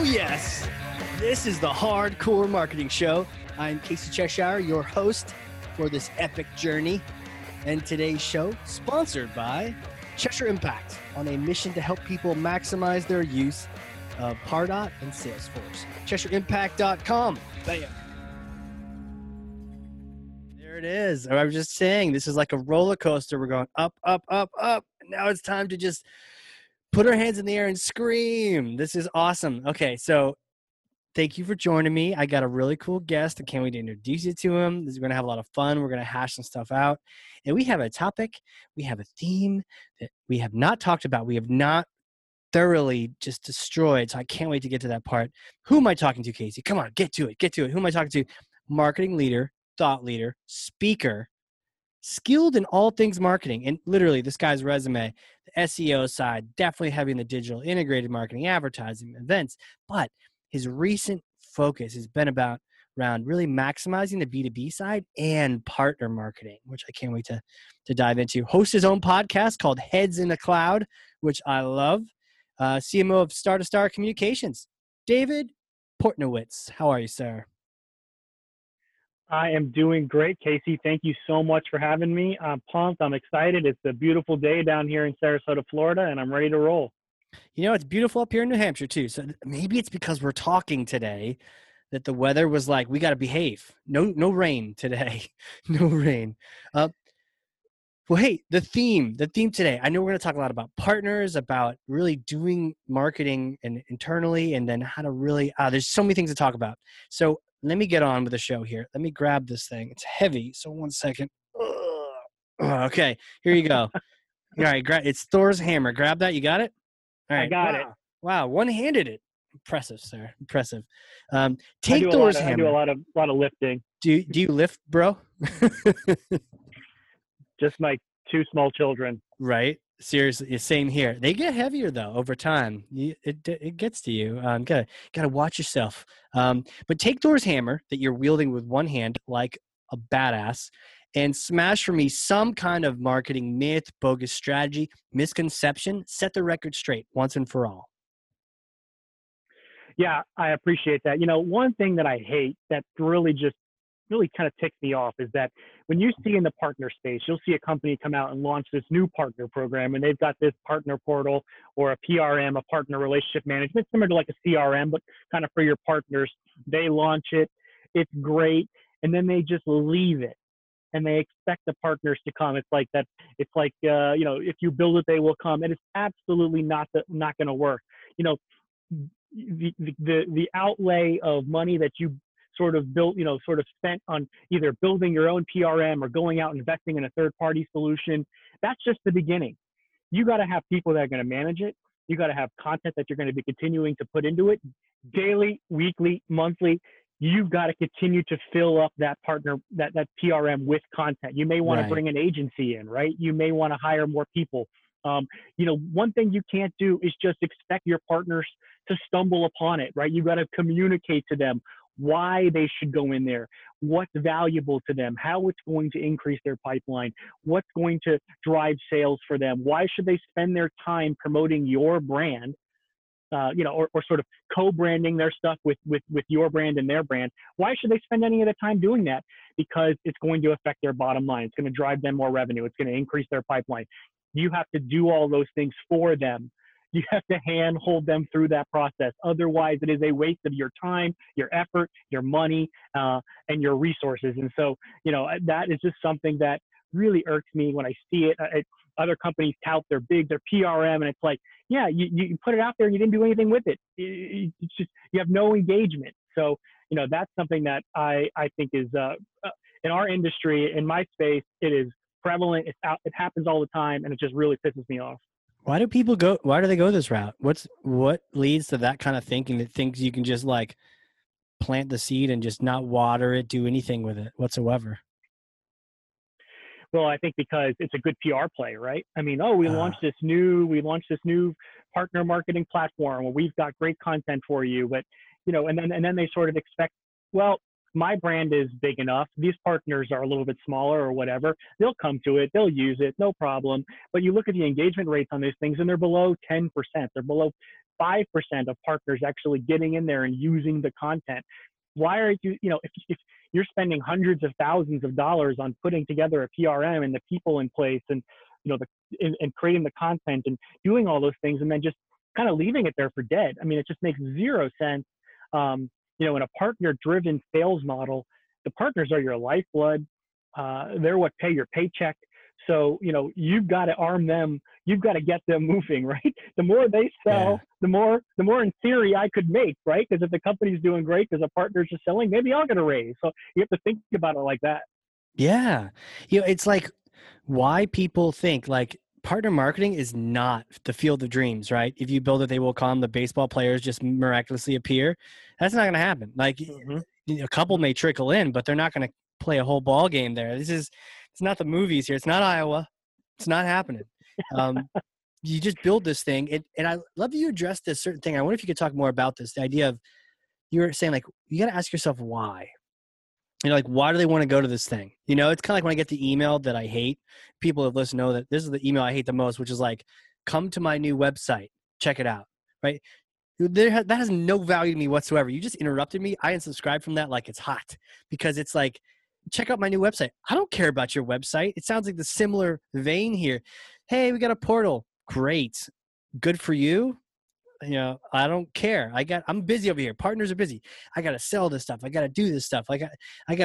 Oh yes, this is the Hardcore Marketing Show. I'm Casey Cheshire, your host for this epic journey. And today's show, sponsored by Cheshire Impact, on a mission to help people maximize their use of Pardot and Salesforce. CheshireImpact.com. Bam. There it is. I was just saying, this is like a roller coaster. We're going up, up, up, up. Now it's time to just put our hands in the air and scream. This is awesome. Okay, so thank you for joining me. I got a really cool guest. I can't wait to introduce you to him. We're going to have a lot of fun. We're going to hash some stuff out. And we have a topic. We have a theme that we have not talked about. We have not thoroughly just destroyed. So I can't wait to get to that part. Who am I talking to, Casey? Come on, get to it. Get to it. Who am I talking to? Marketing leader, thought leader, speaker, skilled in all things marketing. And literally, this guy's resume, the SEO side, definitely having the digital integrated marketing, advertising, events. But his recent focus has been around really maximizing the B2B side and partner marketing, which I can't wait to dive into. Hosts his own podcast called Heads in the Cloud, which I love. CMO of Star2Star Communications, David Portnowitz. How are you, sir? I am doing great, Casey. Thank you so much for having me. I'm pumped. I'm excited. It's a beautiful day down here in Sarasota, Florida, and I'm ready to roll. You know, it's beautiful up here in New Hampshire, too. So maybe it's because we're talking today that the weather was like, we got to behave. No rain today. No rain. Well, hey, the theme today, I know we're going to talk a lot about partners, about really doing marketing and internally, and then how to really, there's so many things to talk about. So let me get on with the show here. Let me grab this thing. It's heavy. So 1 second. Okay, here you go. All right, it's Thor's hammer. Grab that. You got it? All right. I got it. Wow, one-handed it. Impressive, sir. Impressive. Take Thor's hammer. I do a lot of lifting. Do you lift, bro? Just my two small children. Right. Seriously, same here. They get heavier though over time. It gets to you. Gotta watch yourself. But take Thor's hammer that you're wielding with one hand like a badass, and smash for me some kind of marketing myth, bogus strategy, misconception. Set the record straight once and for all. Yeah, I appreciate that. You know, one thing that I hate that really kind of ticked me off is that when you see in the partner space, you'll see a company come out and launch this new partner program, and they've got this partner portal or a PRM, a partner relationship management, similar to like a CRM, but kind of for your partners. They launch it. It's great. And then they just leave it. And they expect the partners to come. It's like that. It's like, you know, if you build it, they will come. And it's absolutely not going to work. You know, the outlay of money that you sort of built, you know, sort of spent on either building your own PRM or going out and investing in a third-party solution, that's just the beginning. You got to have people that are going to manage it. You got to have content that you're going to be continuing to put into it daily, weekly, monthly. You've got to continue to fill up that partner, that PRM with content. You may want to bring an agency in, right? You may want to hire more people. You know, one thing you can't do is just expect your partners to stumble upon it, right? You got to communicate to them why they should go in there, what's valuable to them, how it's going to increase their pipeline, what's going to drive sales for them, why should they spend their time promoting your brand, you know, or sort of co-branding their stuff with your brand and their brand. Why should they spend any of the time doing that? Because it's going to affect their bottom line. It's going to drive them more revenue. It's going to increase their pipeline. You have to do all those things for them. You have to handhold them through that process. Otherwise, it is a waste of your time, your effort, your money, and your resources. And so, you know, that is just something that really irks me when I see it. Other companies tout their PRM, and it's like, yeah, you put it out there and you didn't do anything with it. It's just, you have no engagement. So, you know, that's something that I think is, in our industry, in my space, it is prevalent. It happens all the time, and it just really pisses me off. Why do they go this route? What leads to that kind of thinking that thinks you can just like plant the seed and just not water it, do anything with it whatsoever? Well, I think because it's a good PR play, right? I mean, we launched this new partner marketing platform where we've got great content for you, but you know, and then they sort of expect, well, my brand is big enough. These partners are a little bit smaller or whatever. They'll come to it. They'll use it. No problem. But you look at the engagement rates on these things and they're below 10%. They're below 5% of partners actually getting in there and using the content. Why are you, if you're spending hundreds of thousands of dollars on putting together a PRM and the people in place and, and creating the content and doing all those things and then just kind of leaving it there for dead. I mean, it just makes zero sense. In a partner-driven sales model, the partners are your lifeblood. They're what pay your paycheck. So, you've got to arm them. You've got to get them moving, right? The more they sell, the more in theory I could make, right? Because if the company's doing great, because the partner's just selling, maybe I'll get a raise. So you have to think about it like that. Yeah. It's like why people think like, partner marketing is not the field of dreams, right? If you build it, they will come. The baseball players just miraculously appear. That's not going to happen. Like a couple may trickle in, but they're not going to play a whole ball game there. It's not the movies here. It's not Iowa. It's not happening. You just build this thing. And I love that you addressed this certain thing. I wonder if you could talk more about this. The idea of you were saying like, you got to ask yourself why. Like, why do they want to go to this thing? It's kind of like when I get the email that I hate. People who have listened know that this is the email I hate the most, which is like, come to my new website, check it out, right? That has no value to me whatsoever. You just interrupted me. I unsubscribed from that like it's hot because it's like, check out my new website. I don't care about your website. It sounds like the similar vein here. Hey, we got a portal. Great. Good for you. I don't care. I'm busy over here. Partners are busy. I got to sell this stuff. I got to do this stuff. I got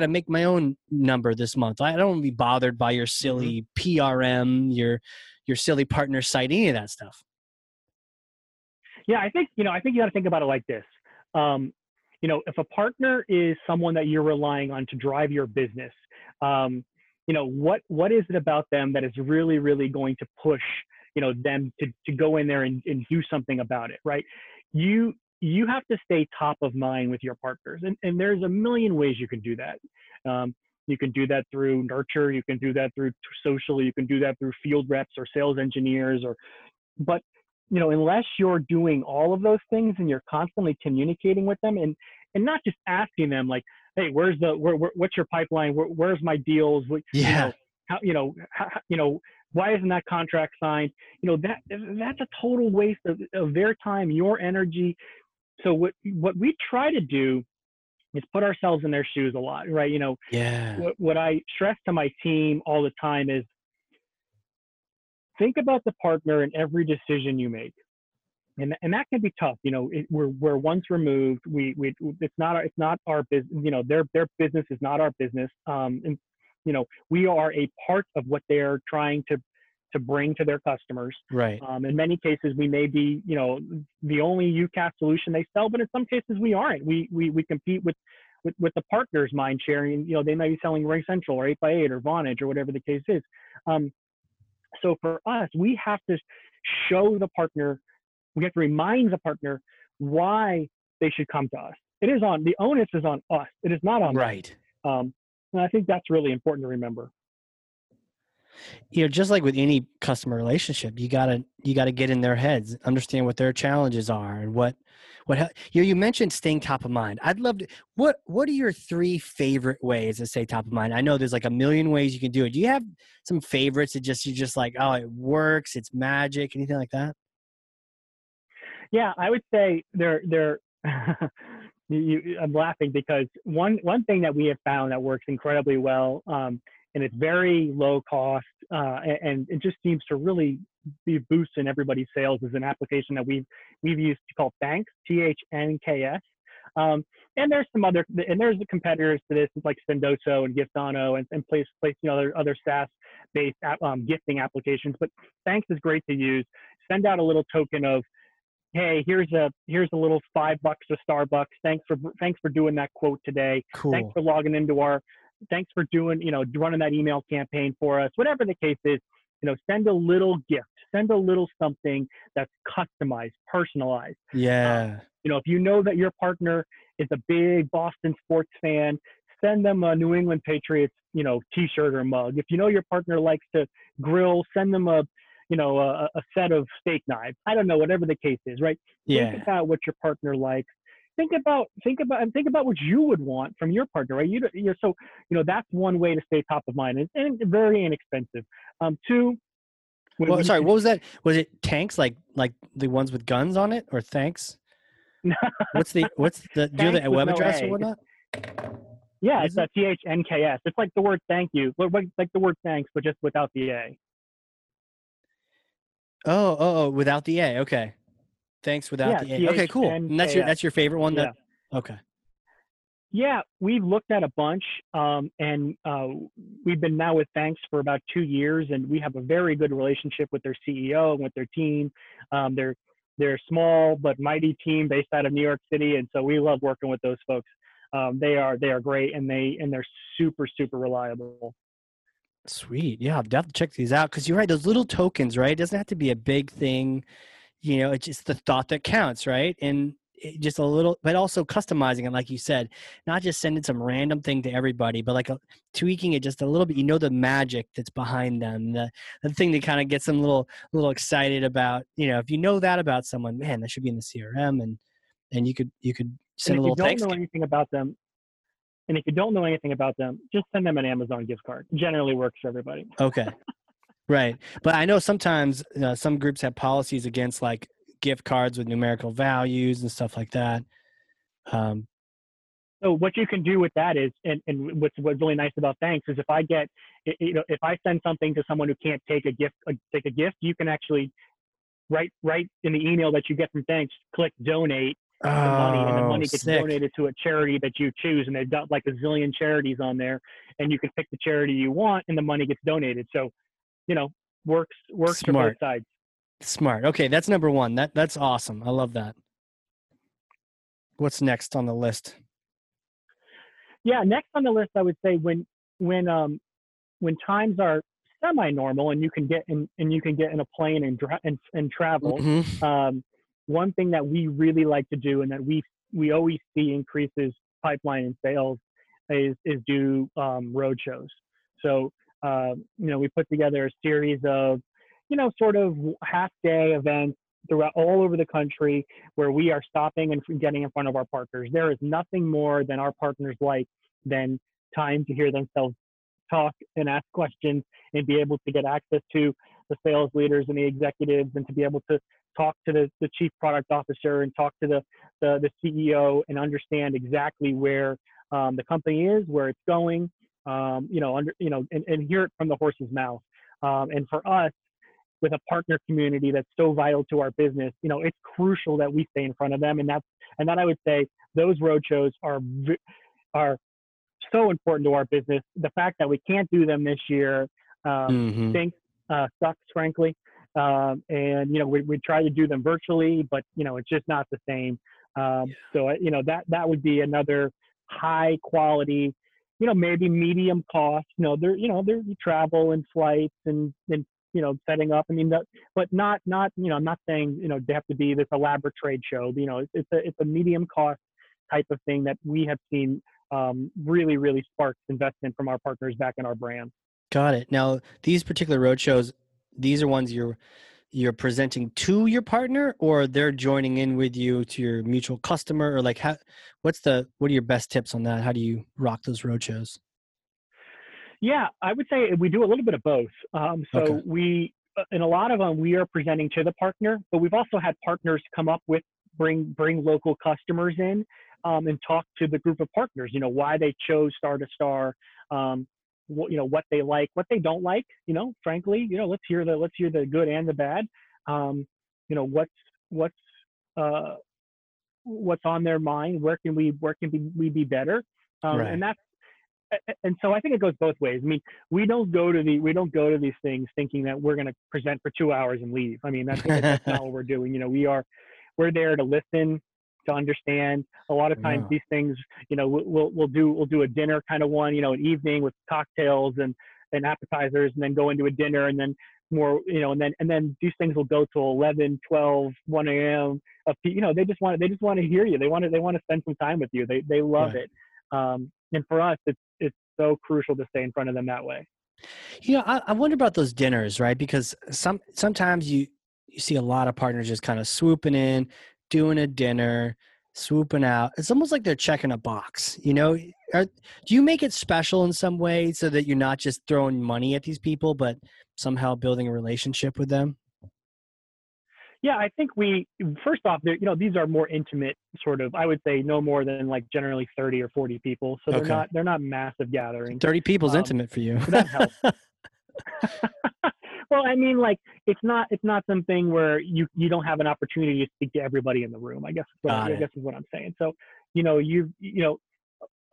to make my own number this month. I don't want to be bothered by your silly PRM, your silly partner site, any of that stuff. Yeah. I think you got to think about it like this. If a partner is someone that you're relying on to drive your business, what is it about them that is really, really going to push them to go in there and do something about it, right? You have to stay top of mind with your partners. And there's a million ways you can do that. You can do that through nurture. You can do that through social. You can do that through field reps or sales engineers. But unless you're doing all of those things and you're constantly communicating with them and not just asking them like, hey, what's your pipeline? Where's my deals? Why isn't that contract signed? That's a total waste of their time, your energy. So what we try to do is put ourselves in their shoes a lot, right? What I stress to my team all the time is think about the partner in every decision you make. And that can be tough. We're once removed. It's not our business. Their business is not our business. We are a part of what they're trying to bring to their customers. Right. In many cases, we may be, the only UCaaS solution they sell, but in some cases we aren't. We compete with the partner's mind sharing. They may be selling RingCentral or 8x8 or Vonage or whatever the case is. So for us, we have to show the partner, we have to remind the partner why they should come to us. The onus is on us. It is not on right. them. And I think that's really important to remember. Just like with any customer relationship, you gotta get in their heads, understand what their challenges are, and you mentioned staying top of mind. I'd love to. What are your three favorite ways to stay top of mind? I know there's like a million ways you can do it. Do you have some favorites that you're just like, oh, it works, it's magic, anything like that? Yeah, I would say they're. I'm laughing because one thing that we have found that works incredibly well, and it's very low cost, and it just seems to really be a boost in everybody's sales, is an application that we've used called Thanks, THNKS. And there's some other, and there's the competitors to this, like Sendoso and Giftano and place other SaaS-based gifting applications. But Thanks is great to use. Send out a little token of, hey, here's a little $5 to Starbucks. Thanks for doing that quote today. Cool. Thanks for doing, running that email campaign for us. Whatever the case is, send a little gift, send a little something that's customized, personalized. Yeah. If you know that your partner is a big Boston sports fan, send them a New England Patriots, t-shirt or mug. If you know your partner likes to grill, send them a set of steak knives. I don't know, whatever the case is, right? Yeah. Think about what your partner likes. think about what you would want from your partner, right? So that's one way to stay top of mind, and very inexpensive. Two. Well, sorry, what was that? Was it tanks, like the ones with guns on it, or thanks? What's the do you have the web address or whatnot? Yeah, it's THNKS. It's like the word thank you, like the word thanks, but just without the A. Oh, without the A. Okay. Thanks without the A. Okay, cool. And that's your favorite one? Yeah. Okay. Yeah, we've looked at a bunch, and we've been now with Thanks for about 2 years, and we have a very good relationship with their CEO and with their team. They're a small but mighty team based out of New York City, and so we love working with those folks. They are great, and they're super, super reliable. Sweet. Yeah, I'll definitely check these out, because you're right, those little tokens, right? It doesn't have to be a big thing. It's just the thought that counts, right? And just a little, but also customizing it, like you said, not just sending some random thing to everybody, but like tweaking it just a little bit. The magic that's behind them, the thing that kind of gets them a little excited about. If you know that about someone, man, that should be in the CRM, and you could send a little thanks. And if you don't know anything about them, just send them an Amazon gift card. Generally works for everybody. Okay, right. But I know sometimes some groups have policies against like gift cards with numerical values and stuff like that. So what you can do with that is, and what's really nice about Thanks is if I send something to someone who can't take a gift, you can actually write in the email that you get from Thanks, click donate. The money gets donated to a charity that you choose, and they've got like a zillion charities on there, and you can pick the charity you want, and the money gets donated. So, works for both sides. Smart. Okay, that's number one. That's awesome. I love that. What's next on the list? Yeah, next on the list, I would say when times are semi-normal and you can get in a plane and travel. Mm-hmm. One thing that we really like to do, and that we always see increases pipeline and sales, is do road shows. So we put together a series of sort of half-day events throughout all over the country where we are stopping and getting in front of our partners. There is nothing more than our partners like than time to hear themselves talk and ask questions and be able to get access to the sales leaders and the executives, and to be able to talk to the chief product officer and talk to the CEO and understand exactly where the company is, where it's going, and hear it from the horse's mouth. And for us, with a partner community that's so vital to our business, it's crucial that we stay in front of them. And I would say those roadshows are so important to our business. The fact that we can't do them this year sucks, frankly. We try to do them virtually, but it's just not the same. That would be another high quality, maybe medium cost. There's travel and flights and setting up. I'm not saying, they have to be this elaborate trade show. It's a medium cost type of thing that we have seen really, really sparks investment from our partners back in our brand. Got it. Now, these particular road shows, these are ones you're presenting to your partner, or they're joining in with you to your mutual customer, or like what are your best tips on that? How do you rock those road shows? Yeah, I would say we do a little bit of both. We, in a lot of them, we are presenting to the partner, but we've also had partners come up with, bring local customers in and talk to the group of partners, why they chose Star2Star, what they like, what they don't like, frankly, let's hear the good and the bad, what's on their mind, where can we be better? Right. And so I think it goes both ways. We don't go to these things thinking that we're going to present for 2 hours and leave. That's not what we're doing. We're there to listen, to understand. A lot of times these things, we'll do a dinner kind of one, an evening with cocktails and appetizers, and then go into a dinner, and then more, and then these things will go till 11, 12, 1 a.m. They just want to hear you. They want to spend some time with you. They love it. And for us, it's so crucial to stay in front of them that way. I wonder about those dinners, right? Because sometimes you see a lot of partners just kind of swooping in, doing a dinner, swooping out. It's almost like they're checking a box, you know? Do you make it special in some way so that you're not just throwing money at these people, but somehow building a relationship with them? Yeah, I think we, first off, you know, these are more intimate sort of, I would say no more than like generally 30 or 40 people. So they're not massive gatherings. 30 people's intimate for you. So that helps. Well, I mean, like, it's not something where you don't have an opportunity to speak to everybody in the room, I guess. I guess is what I'm saying. So, you know,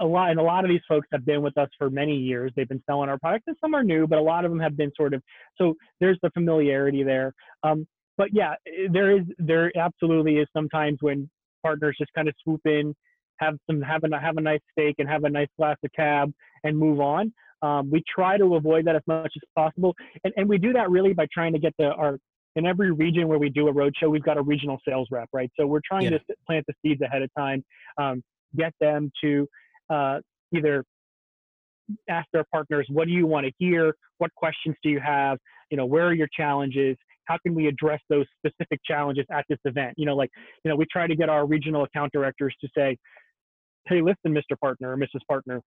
a lot of these folks have been with us for many years. They've been selling our products, and some are new, but a lot of them have been sort of, so there's the familiarity there. But yeah, there absolutely is sometimes when partners just kind of swoop in, have a nice steak and have a nice glass of cab and move on. We try to avoid that as much as possible. And we do that really by trying to get in every region where we do a roadshow, we've got a regional sales rep, right? So we're trying to plant the seeds ahead of time, get them to either ask their partners, what do you want to hear? What questions do you have? You know, where are your challenges? How can we address those specific challenges at this event? You know, like, you know, we try to get our regional account directors to say, hey, listen, Mr. Partner or Mrs. Partner,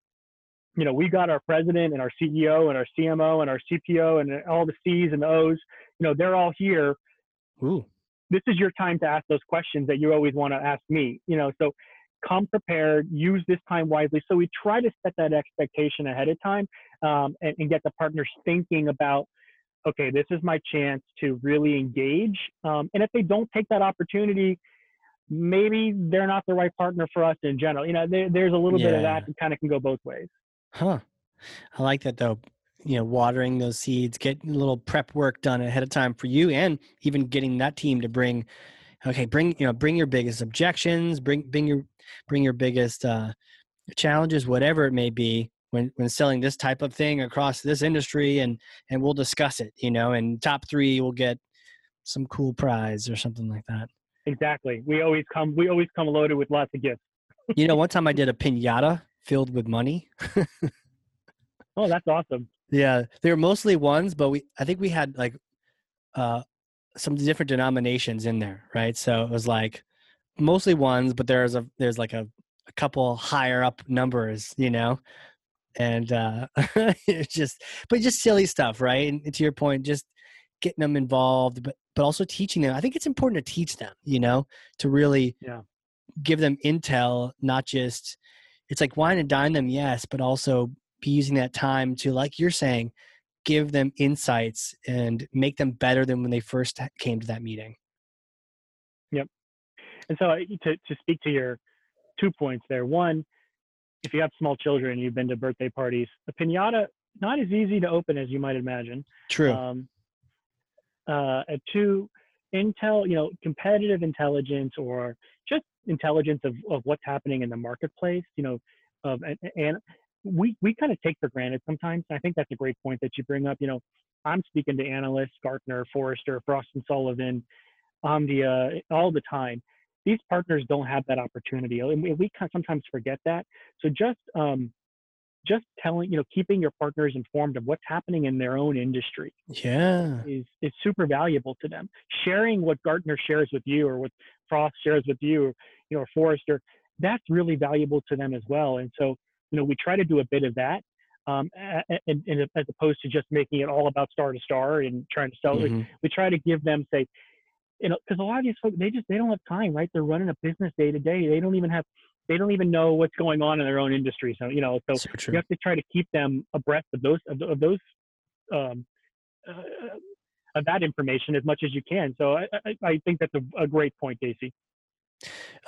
you know, we got our president and our CEO and our CMO and our CPO and all the C's and the O's, you know, they're all here. Ooh. This is your time to ask those questions that you always want to ask me, you know, so come prepared, use this time wisely. So we try to set that expectation ahead of time and get the partners thinking about, okay, this is my chance to really engage. And if they don't take that opportunity, maybe they're not the right partner for us in general. You know, there's a little bit of that that kind of can go both ways. Huh. I like that though. You know, watering those seeds, getting a little prep work done ahead of time for you, and even getting that team to bring your biggest objections, bring your biggest challenges, whatever it may be when selling this type of thing across this industry, and we'll discuss it, you know, and top three will get some cool prize or something like that. Exactly. We always come loaded with lots of gifts. You know, one time I did a piñata filled with money. Oh, that's awesome. Yeah. They were mostly ones, but I think we had like some different denominations in there, right? So it was like mostly ones, but there's like a couple higher up numbers, you know? And it's just silly stuff, right? And to your point, just getting them involved, but also teaching them. I think it's important to teach them, you know, to really give them intel, not just, it's like wine and dine them, yes, but also be using that time to, like you're saying, give them insights and make them better than when they first came to that meeting. Yep. And so to speak to your 2 points there, one, if you have small children and you've been to birthday parties, a piñata, not as easy to open as you might imagine. True. Two, intel, you know, competitive intelligence or just intelligence of what's happening in the marketplace, you know, and we kind of take for granted sometimes. I think that's a great point that you bring up. You know, I'm speaking to analysts, Gartner, Forrester, Frost and Sullivan, Omdia, all the time. These partners don't have that opportunity, and we kind of sometimes forget that. So just telling, you know, keeping your partners informed of what's happening in their own industry is super valuable to them. Sharing what Gartner shares with you or what Frost shares with you, or, you know, or Forrester, that's really valuable to them as well. And so, you know, we try to do a bit of that and as opposed to just making it all about Star2Star and trying to sell it. We try to give them, say, you know, because a lot of these folks, they don't have time, right? They're running a business day to day. They don't even know what's going on in their own industry. So, you know, so you have to try to keep them abreast of that information as much as you can. So I think that's a great point, Casey.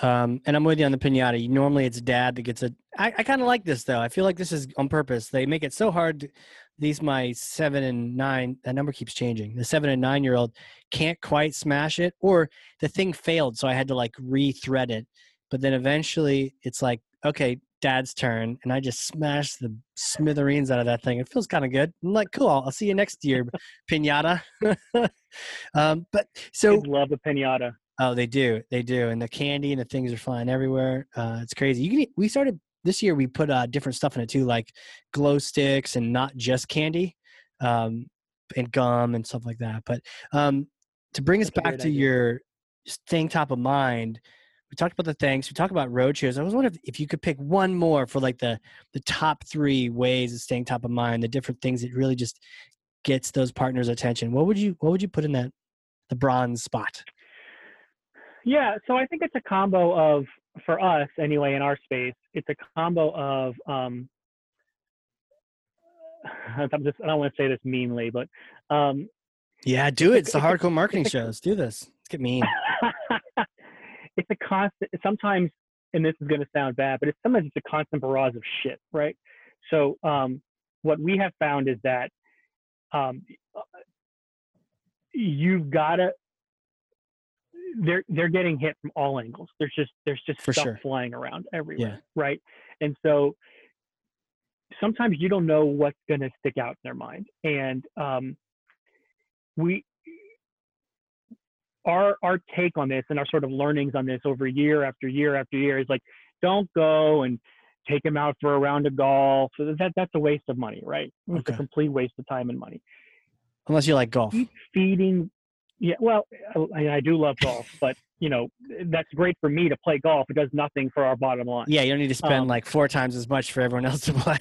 And I'm with you on the piñata. Normally it's dad that gets it. I kind of like this though. I feel like this is on purpose. They make it so hard. These my 7 and 9, that number keeps changing. The 7 and 9 year old can't quite smash it, or the thing failed. So I had to like re-thread it. But then eventually it's like, okay, dad's turn. And I just smashed the smithereens out of that thing. It feels kind of good. I'm like, cool. I'll see you next year, piñata. But so kids love a piñata. Oh, they do. And the candy and the things are flying everywhere. It's crazy. We started this year, we put different stuff in it too, like glow sticks and not just candy, and gum and stuff like that. But to bring us back to your staying top of mind, We talked about the thanks. We talked about road shows. I was wondering if you could pick one more for like the top three ways of staying top of mind, the different things that really just gets those partners' attention. What would you put in that the bronze spot? Yeah, so I think it's a combo of, for us anyway in our space, it's a combo of I don't want to say this meanly, but yeah, do it. It's the hardcore marketing shows. Do this. Let's get mean. It's a constant, sometimes, and this is going to sound bad, but it's a constant barrage of shit, right? So what we have found is that you've got to, they're getting hit from all angles. There's just for stuff sure. flying around everywhere, yeah. right? And so sometimes you don't know what's going to stick out in their mind. And our take on this and our sort of learnings on this over year after year after year is like, don't go and take them out for a round of golf. So that's a waste of money, right? Okay. It's a complete waste of time and money. Unless you like golf. Keep feeding. Yeah, well, I do love golf, but you know, that's great for me to play golf. It does nothing for our bottom line. Yeah, you don't need to spend like 4 times as much for everyone else to play.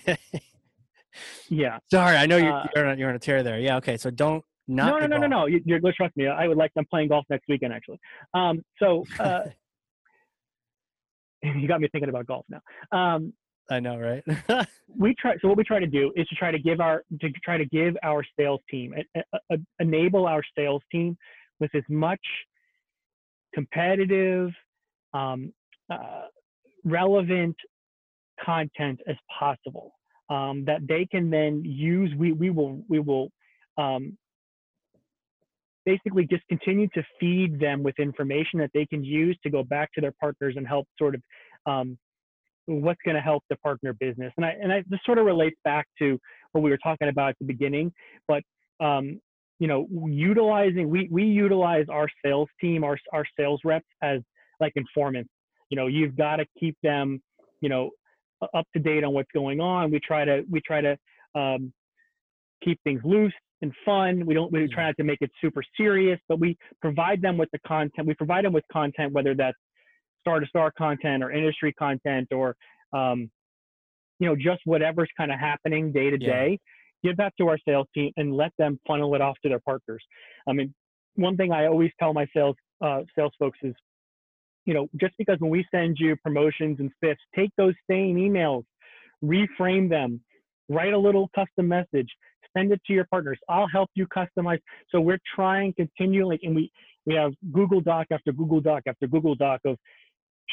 Yeah. Sorry, I know you're on a tear there. Yeah, okay. So don't not. No. You're trust me. I would like. I'm playing golf next weekend actually. You got me thinking about golf now. I know, right? So what we try to do is to try to give our sales team, enable our sales team with as much competitive, relevant content as possible that they can then use. We will basically just continue to feed them with information that they can use to go back to their partners and help sort of. What's going to help the partner business. And I this sort of relates back to what we were talking about at the beginning, but you know, we utilize our sales team, our sales reps as like informants. You know, you've got to keep them, you know, up to date on what's going on. We try to keep things loose and fun. We try not to make it super serious, but we provide them with the content. We provide them with content, whether that's Star2Star content or industry content or, you know, just whatever's kind of happening day to day. Give that to our sales team and let them funnel it off to their partners. I mean, one thing I always tell my sales folks is, you know, just because when we send you promotions and spiffs, take those same emails, reframe them, write a little custom message, send it to your partners. I'll help you customize. So we're trying continually, and we have Google Doc after Google Doc after Google Doc of,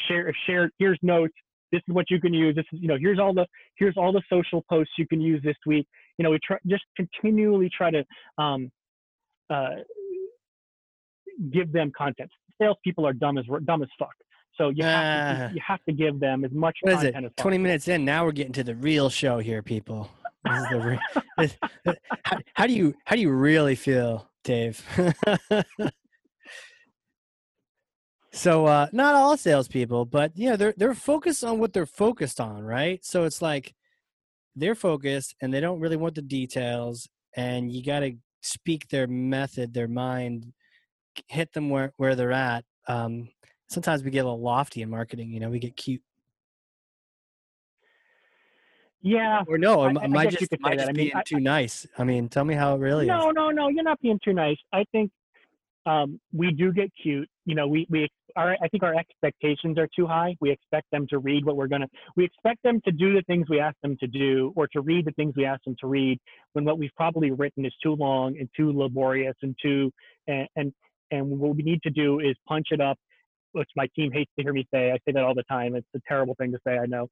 share, here's notes, this is what you can use, this is, you know, here's all the social posts you can use this week. You know, we continually try to give them content. Salespeople are dumb as fuck, so you have to give them as much content as possible. 20 minutes in, now we're getting to the real show here, people. This is the how do you really feel, Dave? So not all salespeople, but yeah, they're focused on what they're focused on, right? So it's like they're focused and they don't really want the details, and you got to speak their method, their mind, hit them where they're at. Sometimes we get a little lofty in marketing, you know, we get cute. Yeah. Or no, am I just being too nice? I mean, tell me how it really is. No, you're not being too nice. I think we do get cute. You know, I think our expectations are too high. We expect them to read what we expect them to do the things we ask them to do, or to read the things we ask them to read, when what we've probably written is too long and too laborious and what we need to do is punch it up, which my team hates to hear me say. I say that all the time. It's a terrible thing to say, I know.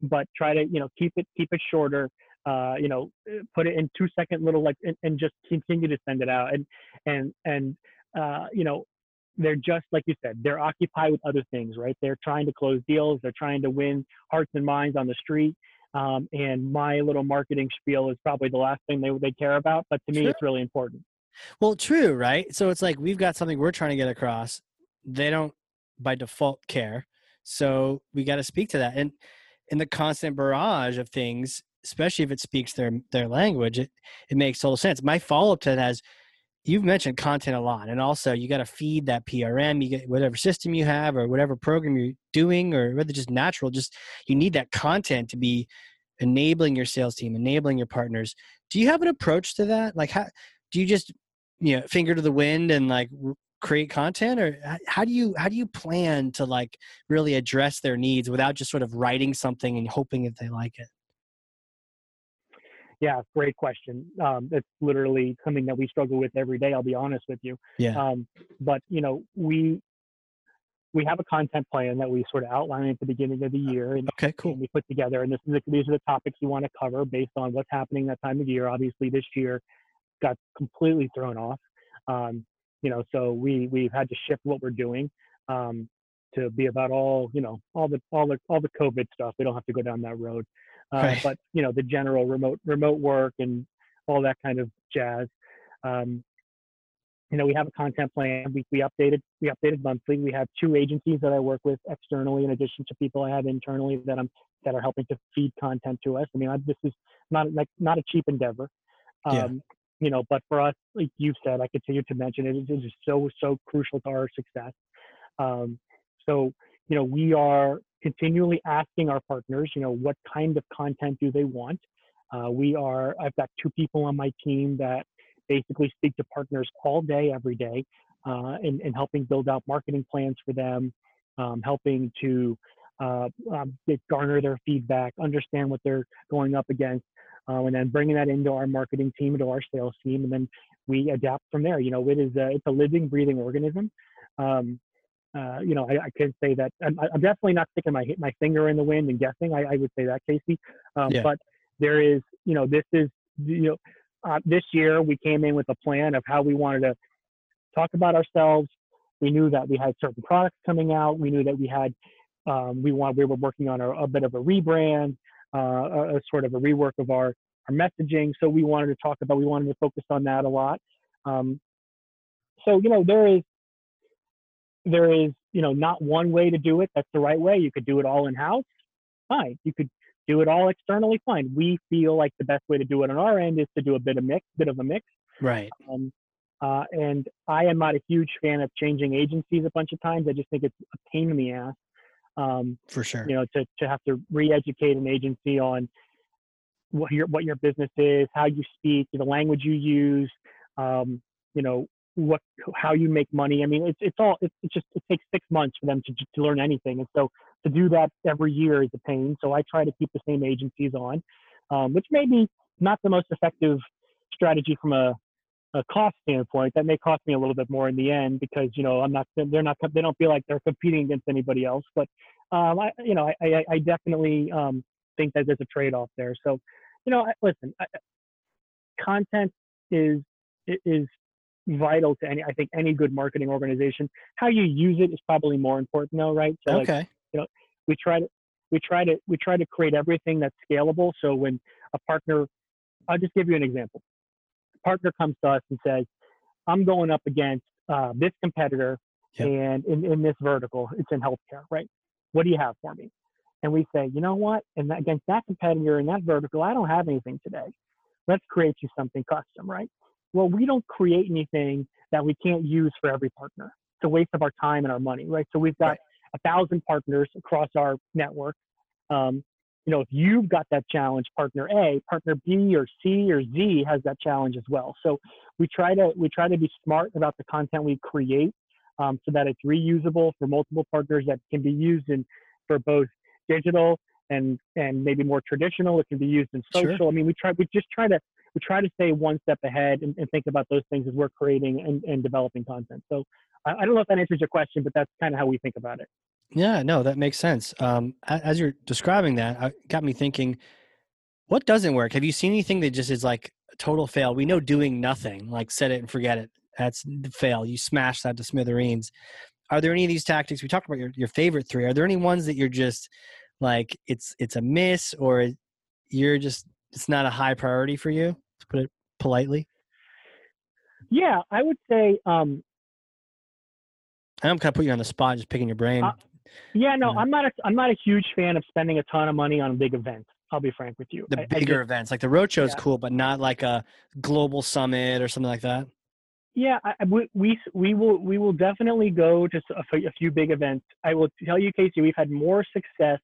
But try to, you know, keep it shorter, you know, put it in 2-second little, like, and just continue to send it out. And you know, they're just, like you said, they're occupied with other things, right? They're trying to close deals. They're trying to win hearts and minds on the street. And my little marketing spiel is probably the last thing they care about. But to me, it's really important. Well, true, right? So it's like we've got something we're trying to get across. They don't, by default, care. So we got to speak to that. And in the constant barrage of things, especially if it speaks their language, it makes total sense. My follow-up to that is, you've mentioned content a lot, and also you got to feed that PRM, you get whatever system you have or whatever program you're doing, or whether just natural, just you need that content to be enabling your sales team, enabling your partners. Do you have an approach to that? Like, how do you just, you know, finger to the wind and like create content, or how do you plan to like really address their needs without just sort of writing something and hoping that they like it? Yeah, great question. That's literally something that we struggle with every day, I'll be honest with you. Yeah. But, you know, we have a content plan that we sort of outline at the beginning of the year. And, okay, cool. And we put together, and these are the topics we want to cover based on what's happening that time of year. Obviously, this year got completely thrown off. You know, so we've had to shift what we're doing to be about all the COVID stuff. We don't have to go down that road. Right. But, you know, the general remote work and all that kind of jazz. You know, we have a content plan. We updated monthly. We have 2 agencies that I work with externally, in addition to people I have internally that are helping to feed content to us. I mean, this is not a cheap endeavor, you know. But for us, like you've said, I continue to mention it. It is so crucial to our success. So, you know, we are continually asking our partners, you know, what kind of content do they want? I've got 2 people on my team that basically speak to partners all day, every day, and helping build out marketing plans for them, helping to garner their feedback, understand what they're going up against, and then bringing that into our marketing team, into our sales team, and then we adapt from there. You know, it's a living, breathing organism. You know, I can say that I'm definitely not sticking my finger in the wind and guessing. I would say that, Casey. But there is, you know, this year we came in with a plan of how we wanted to talk about ourselves. We knew that we had certain products coming out. We knew that we had, we were working on a bit of a rebrand, a sort of a rework of our messaging. So we wanted to focus on that a lot. So, you know, there is, you know, not one way to do it. That's the right way. You could do it all in-house, fine. You could do it all externally, fine. We feel like the best way to do it on our end is to do a bit of a mix. Right. And I am not a huge fan of changing agencies a bunch of times. I just think it's a pain in the ass. For sure. You know, to have to re-educate an agency on what your business is, how you speak, the language you use, you know, how you make money. I mean, it takes 6 months for them to learn anything. And so to do that every year is a pain. So I try to keep the same agencies on, which may be not the most effective strategy from a cost standpoint. That may cost me a little bit more in the end because, you know, they don't feel like they're competing against anybody else. But, you know, I definitely think that there's a trade-off there. So, you know, content is vital to any good marketing organization. How you use it is probably more important though, right? So okay. Like, you know, we try to create everything that's scalable. So when a partner, I'll just give you an example. A partner comes to us and says, I'm going up against this competitor and in this vertical, it's in healthcare, right? What do you have for me? And we say, you know what? And against that competitor in that vertical, I don't have anything today. Let's create you something custom, right? Well, we don't create anything that we can't use for every partner. It's a waste of our time and our money, right? So we've got 1,000 partners across our network. You know, if you've got that challenge, partner A, partner B or C or Z has that challenge as well. So we try to be smart about the content we create, so that it's reusable for multiple partners, that can be used for both digital and maybe more traditional. It can be used in social. Sure. I mean, we try to stay one step ahead and think about those things as we're creating and developing content. So I don't know if that answers your question, but that's kind of how we think about it. Yeah, no, that makes sense. As you're describing that, it got me thinking, what doesn't work? Have you seen anything that just is like a total fail? We know doing nothing, like set it and forget it. That's the fail. You smash that to smithereens. Are there any of these tactics? We talked about your favorite 3. Are there any ones that you're just like, it's a miss, or you're just, it's not a high priority for you? To put it politely. Yeah, I would say. I'm kind of putting you on the spot, just picking your brain. I'm not a huge fan of spending a ton of money on big events. I'll be frank with you. The bigger events, like the roadshow is cool, but not like a global summit or something like that. Yeah, we will definitely go to a few big events. I will tell you, Casey, we've had more success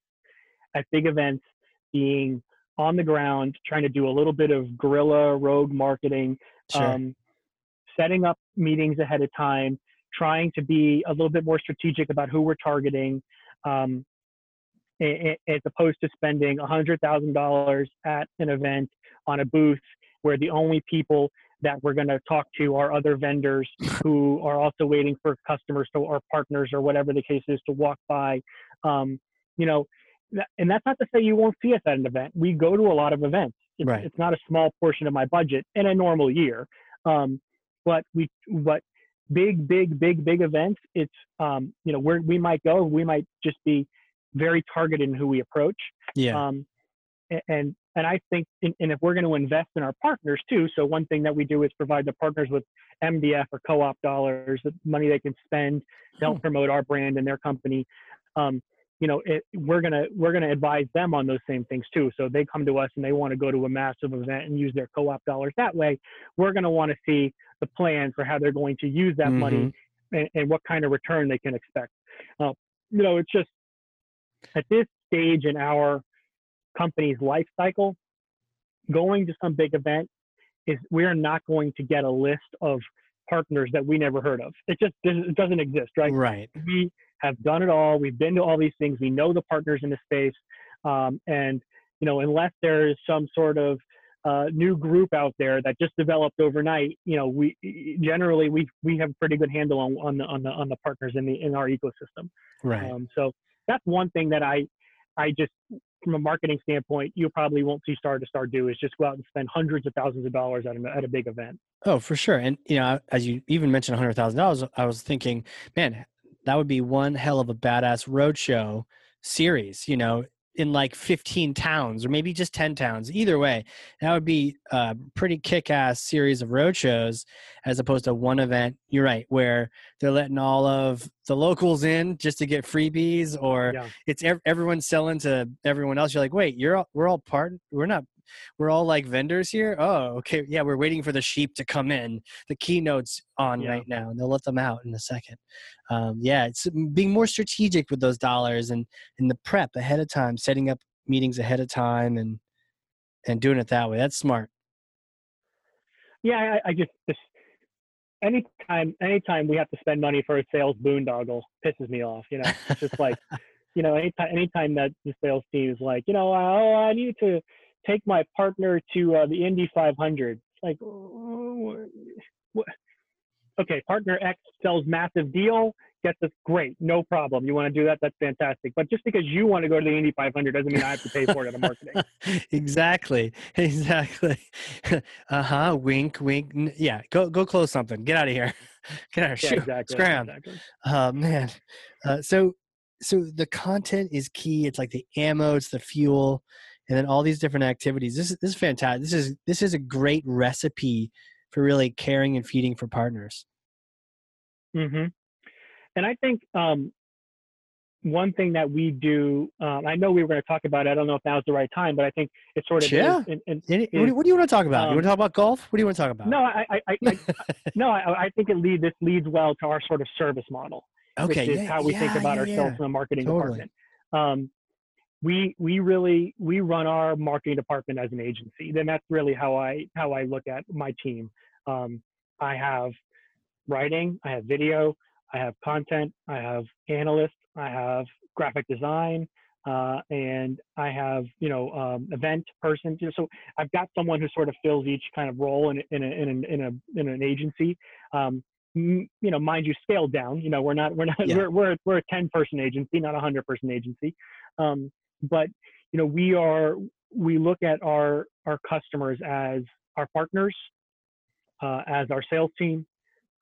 at big events being on the ground, trying to do a little bit of guerrilla rogue marketing, sure. Setting up meetings ahead of time, trying to be a little bit more strategic about who we're targeting, as opposed to spending $100,000 at an event on a booth where the only people that we're going to talk to are other vendors who are also waiting for customers or partners or whatever the case is to walk by. You know, and that's not to say you won't see us at an event. We go to a lot of events. Right. It's not a small portion of my budget in a normal year. But big events, it's, you know, where we might go, we might just be very targeted in who we approach. Yeah. And I think, and if we're going to invest in our partners too, so one thing that we do is provide the partners with MDF or co-op dollars, the money they can spend to help promote our brand and their company. You know, we're gonna advise them on those same things too. So they come to us and they want to go to a massive event and use their co-op dollars that way. We're gonna want to see the plan for how they're going to use that money and what kind of return they can expect. You know, it's just at this stage in our company's life cycle, going to some big event is, we're not going to get a list of partners that we never heard of. It just, it doesn't exist, right? Right. We have done it all. We've been to all these things. We know the partners in the space. And, you know, unless there's some sort of new group out there that just developed overnight, you know, we generally, we have a pretty good handle on the partners in our ecosystem. Right. So that's one thing that I just, from a marketing standpoint, you probably won't see Star2Star do, is just go out and spend hundreds of thousands of dollars at a big event. Oh, for sure. And, you know, as you even mentioned $100,000, I was thinking, man, that would be one hell of a badass roadshow series, you know, in like 15 towns or maybe just 10 towns. Either way, that would be a pretty kick-ass series of roadshows as opposed to one event, you're right, where they're letting all of the locals in just to get freebies, or it's everyone selling to everyone else. You're like, wait, we're all like vendors here. Oh, okay. Yeah. We're waiting for the sheep to come in. The keynote's on right now, and they'll let them out in a second. Yeah. It's being more strategic with those dollars and the prep ahead of time, setting up meetings ahead of time and doing it that way. That's smart. Yeah. I just anytime we have to spend money for a sales boondoggle pisses me off, you know, it's just like, you know, anytime that the sales team is like, you know, oh, I need to take my partner to the Indy 500. Like, okay, partner X sells massive deal, gets us, great, no problem. You want to do that? That's fantastic. But just because you want to go to the Indy 500 doesn't mean I have to pay for it out of marketing. Exactly. Uh-huh. Wink, wink. Yeah. Go close something. Get out of here. Get out of here. Yeah, exactly. Scram. Exactly. Man. So the content is key. It's like the ammo. It's the fuel. And then all these different activities. This is fantastic. This is a great recipe for really caring and feeding for partners. Mm-hmm. And I think one thing that we do, I know we were going to talk about it. I don't know if now's the right time, but I think it's sort of what do you want to talk about? You want to talk about golf? What do you want to talk about? No, I think this leads well to our sort of service model. Okay, which is how we think about ourselves in the marketing department. We run our marketing department as an agency. Then that's really how I look at my team. I have writing, I have video, I have content, I have analysts, I have graphic design, and I have, you know, event person. So I've got someone who sort of fills each kind of role in an agency. You know, mind you, scaled down. You know, we're a 10-person agency, not a 100-person agency. But, you know, we look at our customers as our partners, as our sales team,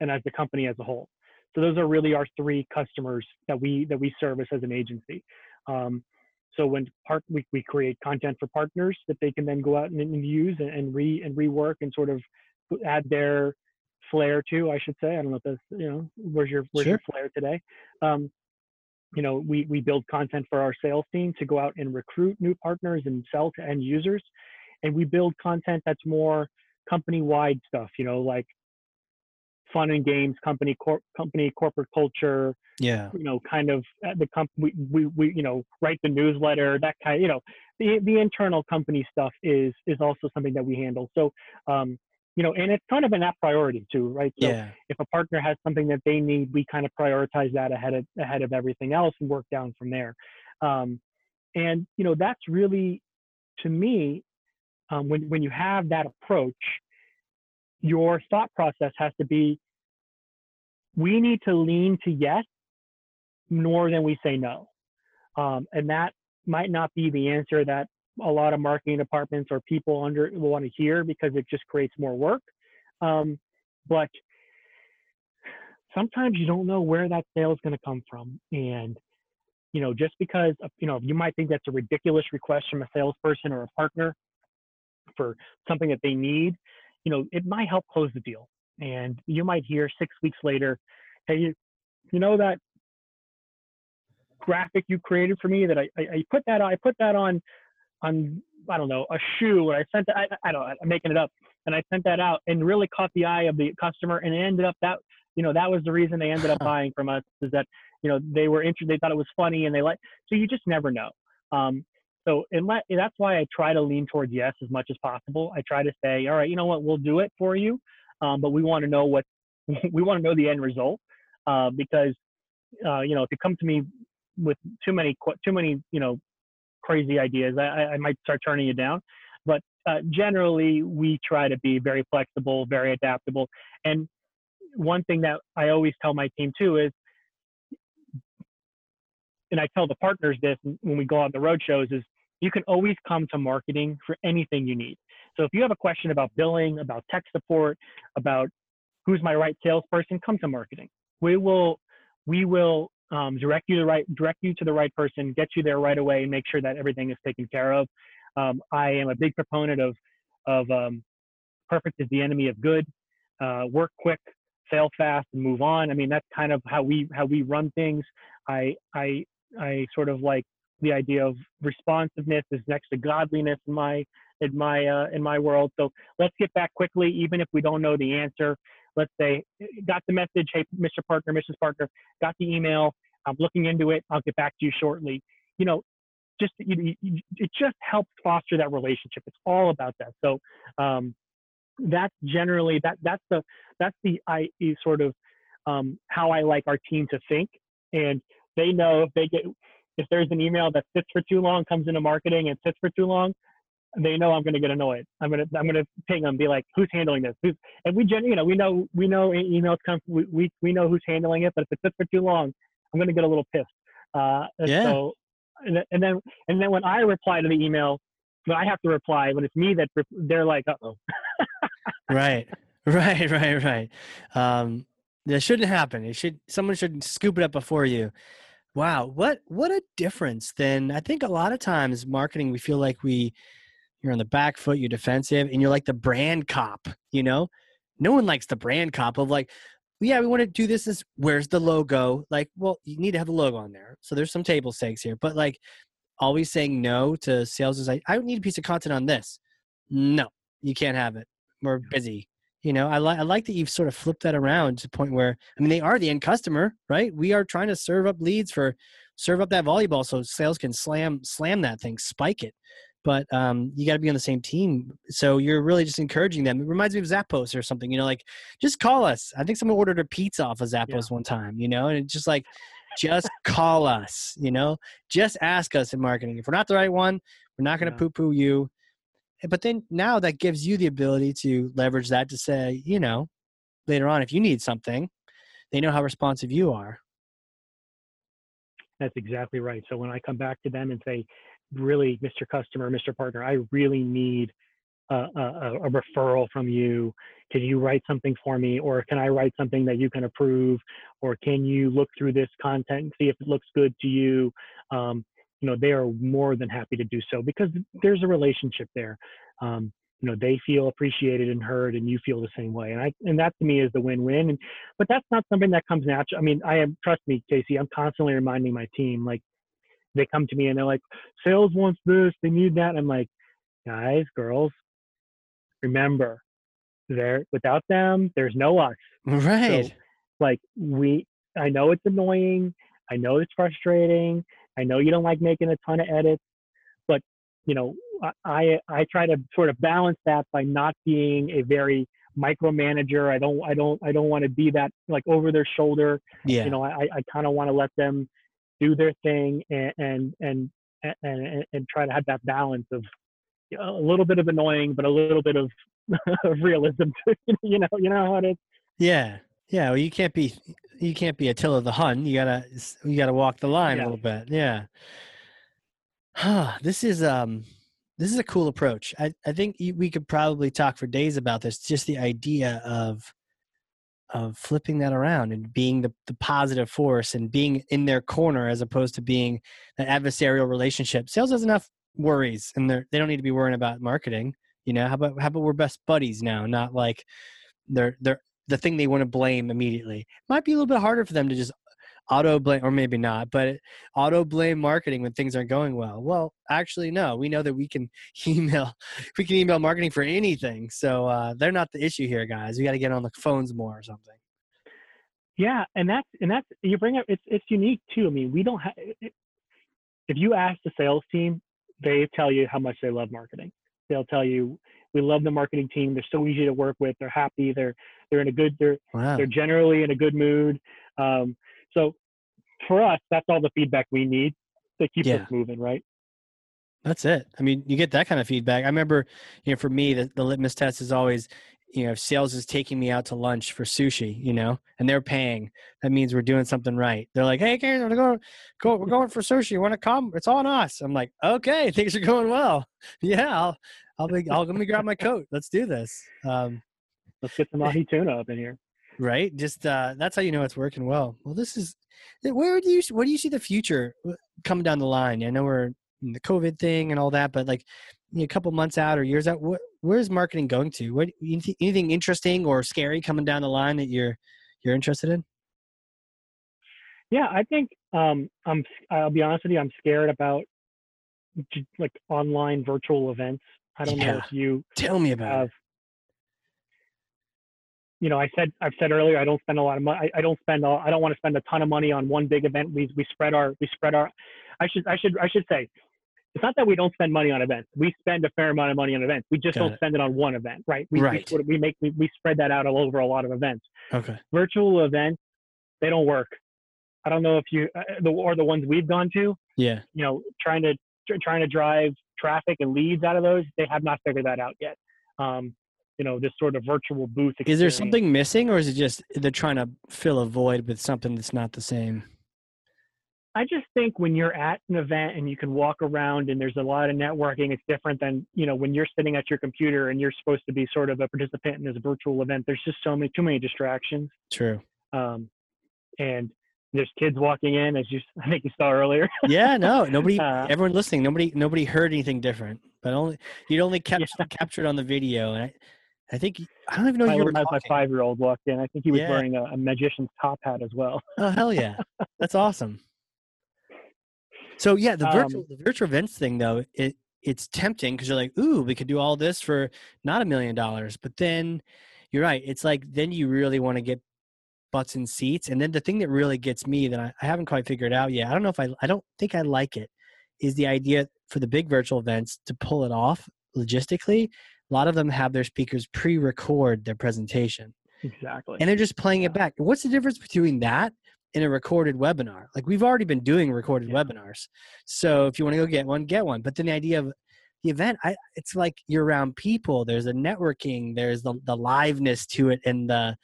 and as the company as a whole. So those are really our three customers that we service as an agency. So we create content for partners that they can then go out and use and rework and sort of add their flair to, I should say. I don't know if that's, you know, where's your flair today? You know, we build content for our sales team to go out and recruit new partners and sell to end users. And we build content that's more company-wide stuff, you know, like fun and games, corporate culture. Yeah. You know, kind of the company, we you know, write the newsletter, that kind of, you know, the internal company stuff is also something that we handle. So, you know, and it's kind of an app priority too, right? So yeah. If a partner has something that they need, we kind of prioritize that ahead of everything else and work down from there. And, you know, that's really, to me, when you have that approach, your thought process has to be, we need to lean to yes more than we say no. And that might not be the answer that a lot of marketing departments or people will want to hear, because it just creates more work. But sometimes you don't know where that sale is going to come from. And, you know, just because, you know, you might think that's a ridiculous request from a salesperson or a partner for something that they need, you know, it might help close the deal. And you might hear 6 weeks later, hey, you know that graphic you created for me that I put that on, I don't know, a shoe, and I sent that, I don't know, I'm making it up, and I sent that out and really caught the eye of the customer, and it ended up that, you know, that was the reason they ended up buying from us, is that, you know, they were interested, they thought it was funny, and they like, so you just never know. So that's why I try to lean towards yes as much as possible. I try to say, all right, you know what, we'll do it for you, but we want to know the end result, because, you know, if you come to me with too many, you know, crazy ideas, I might start turning you down. But generally, we try to be very flexible, very adaptable. And one thing that I always tell my team too is, and I tell the partners this when we go on the road shows, is you can always come to marketing for anything you need. So if you have a question about billing, about tech support, about who's my right salesperson, come to marketing. We will direct you to the right person, get you there right away, and make sure that everything is taken care of. I am a big proponent of perfect is the enemy of good. Work quick, fail fast, and move on. I mean, that's kind of how we run things. I sort of like the idea of responsiveness is next to godliness in my world. So let's get back quickly, even if we don't know the answer. Let's say, got the message, hey, Mr. Partner, Mrs. Partner, got the email, I'm looking into it, I'll get back to you shortly. You know, just it just helps foster that relationship. It's all about that. So that's generally that's the sort of how I like our team to think. And they know if there's an email that sits for too long, comes into marketing and sits for too long, they know I'm going to get annoyed. I'm going to ping them, be like, who's handling this? And we generally, you know, we know emails come, we know who's handling it, but if it sits for too long, I'm going to get a little pissed. Yeah. So, and then when I reply to the email, when I have to reply, when it's me that they're like, uh-oh. Right. That shouldn't happen. Someone should scoop it up before you. Wow. What a difference. Then I think a lot of times marketing, we feel like you're on the back foot, you're defensive, and you're like the brand cop, you know? No one likes the brand cop of like, yeah, we want to do this, where's the logo? Like, well, you need to have the logo on there. So there's some table stakes here, but like always saying no to sales is like, I need a piece of content on this. No, you can't have it. We're busy. You know, I like that you've sort of flipped that around to the point where, I mean, they are the end customer, right? We are trying to serve up that volleyball so sales can slam that thing, spike it. But you got to be on the same team. So you're really just encouraging them. It reminds me of Zappos or something, you know, like, just call us. I think someone ordered a pizza off of Zappos one time, you know, and it's just like, just call us, you know, just ask us in marketing. If we're not the right one, we're not going to poo-poo you. But then now that gives you the ability to leverage that to say, you know, later on, if you need something, they know how responsive you are. That's exactly right. So when I come back to them and say, really, Mr. Customer, Mr. Partner, I really need a referral from you. Can you write something for me? Or can I write something that you can approve? Or can you look through this content and see if it looks good to you? You know, they are more than happy to do so because there's a relationship there. You know, they feel appreciated and heard, and you feel the same way. And that to me is the win-win. But that's not something that comes natural. I mean, trust me, Casey, I'm constantly reminding my team, like, they come to me and they're like, sales wants this, they need that. I'm like, guys, girls, remember, without them, there's no us. Right. So, like I know it's annoying. I know it's frustrating. I know you don't like making a ton of edits, but you know, I try to sort of balance that by not being a very micromanager. I don't want to be that like over their shoulder. Yeah. You know, I kind of want to let them do their thing and try to have that balance of a little bit of annoying, but a little bit of, of realism. You know how it is. Yeah. Yeah. Well, you can't be Attila the Hun. You gotta walk the line a little bit. Yeah. This is a cool approach. I think we could probably talk for days about this. Just the idea of flipping that around and being the positive force and being in their corner as opposed to being an adversarial relationship. Sales has enough worries and they don't need to be worrying about marketing. You know, how about we're best buddies now, not like they're the thing they want to blame immediately. Might be a little bit harder for them to just auto blame, or maybe not, but auto blame marketing when things aren't going well. Well, actually, no, we know that we can email marketing for anything. So they're not the issue here, guys. We got to get on the phones more or something. Yeah. And that's, you bring up, it's unique too. I mean, we don't have, if you ask the sales team, they tell you how much they love marketing. They'll tell you, we love the marketing team. They're so easy to work with. They're happy. They're in a good, they're generally in a good mood. So for us, that's all the feedback we need to keep us moving, right? That's it. I mean, you get that kind of feedback. I remember, you know, for me, the litmus test is always, you know, if sales is taking me out to lunch for sushi, you know, and they're paying, that means we're doing something right. They're like, hey, guys, we're going for sushi. You want to come? It's on us. I'm like, okay, things are going well. Yeah, I'll let me grab my coat. Let's do this. Let's get some ahi tuna up in here. Right. Just, that's how you know it's working well. Well, what do you see the future coming down the line? I know we're in the COVID thing and all that, but like a couple months out or years out, where's marketing going to? Anything interesting or scary coming down the line that you're interested in? Yeah, I think, I'll be honest with you. I'm scared about like online virtual events. I don't know if you tell me about it. You know, I've said earlier, I don't spend a lot of money. I don't want to spend a ton of money on one big event. We spread our, I should say, it's not that we don't spend money on events. We spend a fair amount of money on events. We just don't spend it on one event, right? We spread that out all over a lot of events. Okay. Virtual events, they don't work. I don't know if you, or the ones we've gone to, you know, trying to drive traffic and leads out of those, they have not figured that out yet. You know, this sort of virtual booth experience. Is there something missing, or is it just they're trying to fill a void with something that's not the same? I just think when you're at an event and you can walk around and there's a lot of networking, it's different than, you know, when you're sitting at your computer and you're supposed to be sort of a participant in this virtual event. There's just too many distractions. True. And there's kids walking in, as I think you saw earlier. Yeah, no, nobody, everyone listening, nobody heard anything different, but you'd only captured on the video. And I think, I don't even know you were talking. My 5-year-old walked in. I think he was wearing a magician's top hat as well. Oh, hell yeah. That's awesome. So yeah, the virtual events thing though, it's tempting because you're like, ooh, we could do all this for not $1 million. But then you're right. It's like, then you really want to get butts in seats. And then the thing that really gets me that I haven't quite figured out yet, I don't know if I don't think I like it, is the idea for the big virtual events to pull it off logistically. A lot of them have their speakers pre-record their presentation. Exactly. And they're just playing it back. What's the difference between that and a recorded webinar? Like we've already been doing recorded webinars. So if you want to go get one. But then the idea of the event, it's like you're around people. There's a networking. There's the liveness to it and the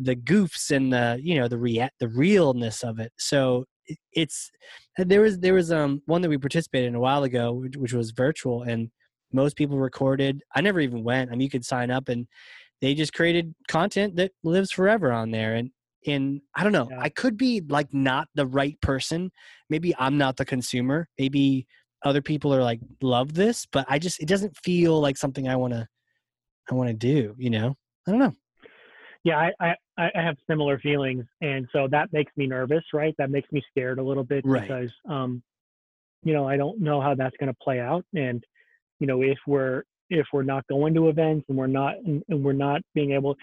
goofs and the realness of it. So there was one that we participated in a while ago, which was virtual, and most people recorded. I never even went. I mean, you could sign up and they just created content that lives forever on there. And I don't know, I could be like not the right person. Maybe I'm not the consumer. Maybe other people are like, love this, but it doesn't feel like something I want to do, you know? I don't know. Yeah. I have similar feelings. And so that makes me nervous, right? That makes me scared a little bit because, you know, I don't know how that's going to play out. And, you know, if we're if we're not going to events and we're not being able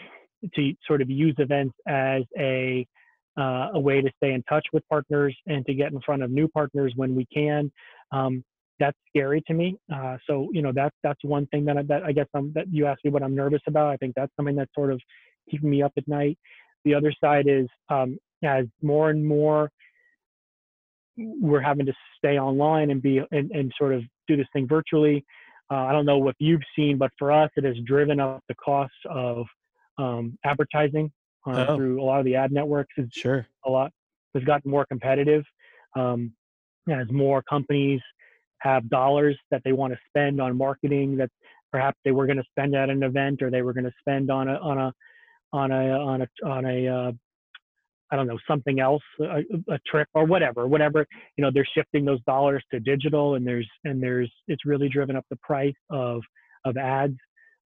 to sort of use events as a way to stay in touch with partners and to get in front of new partners when we can, that's scary to me. So you know, that's one thing that you asked me what I'm nervous about. I think that's something that's sort of keeping me up at night. The other side is as more and more we're having to stay online and be and sort of do this thing virtually. I don't know if you've seen, but for us, it has driven up the costs of advertising through a lot of the ad networks. Sure, a lot has gotten more competitive as more companies have dollars that they want to spend on marketing that perhaps they were going to spend at an event, or they were going to spend on a I don't know, something else, a trip or whatever, you know, they're shifting those dollars to digital, and it's really driven up the price of ads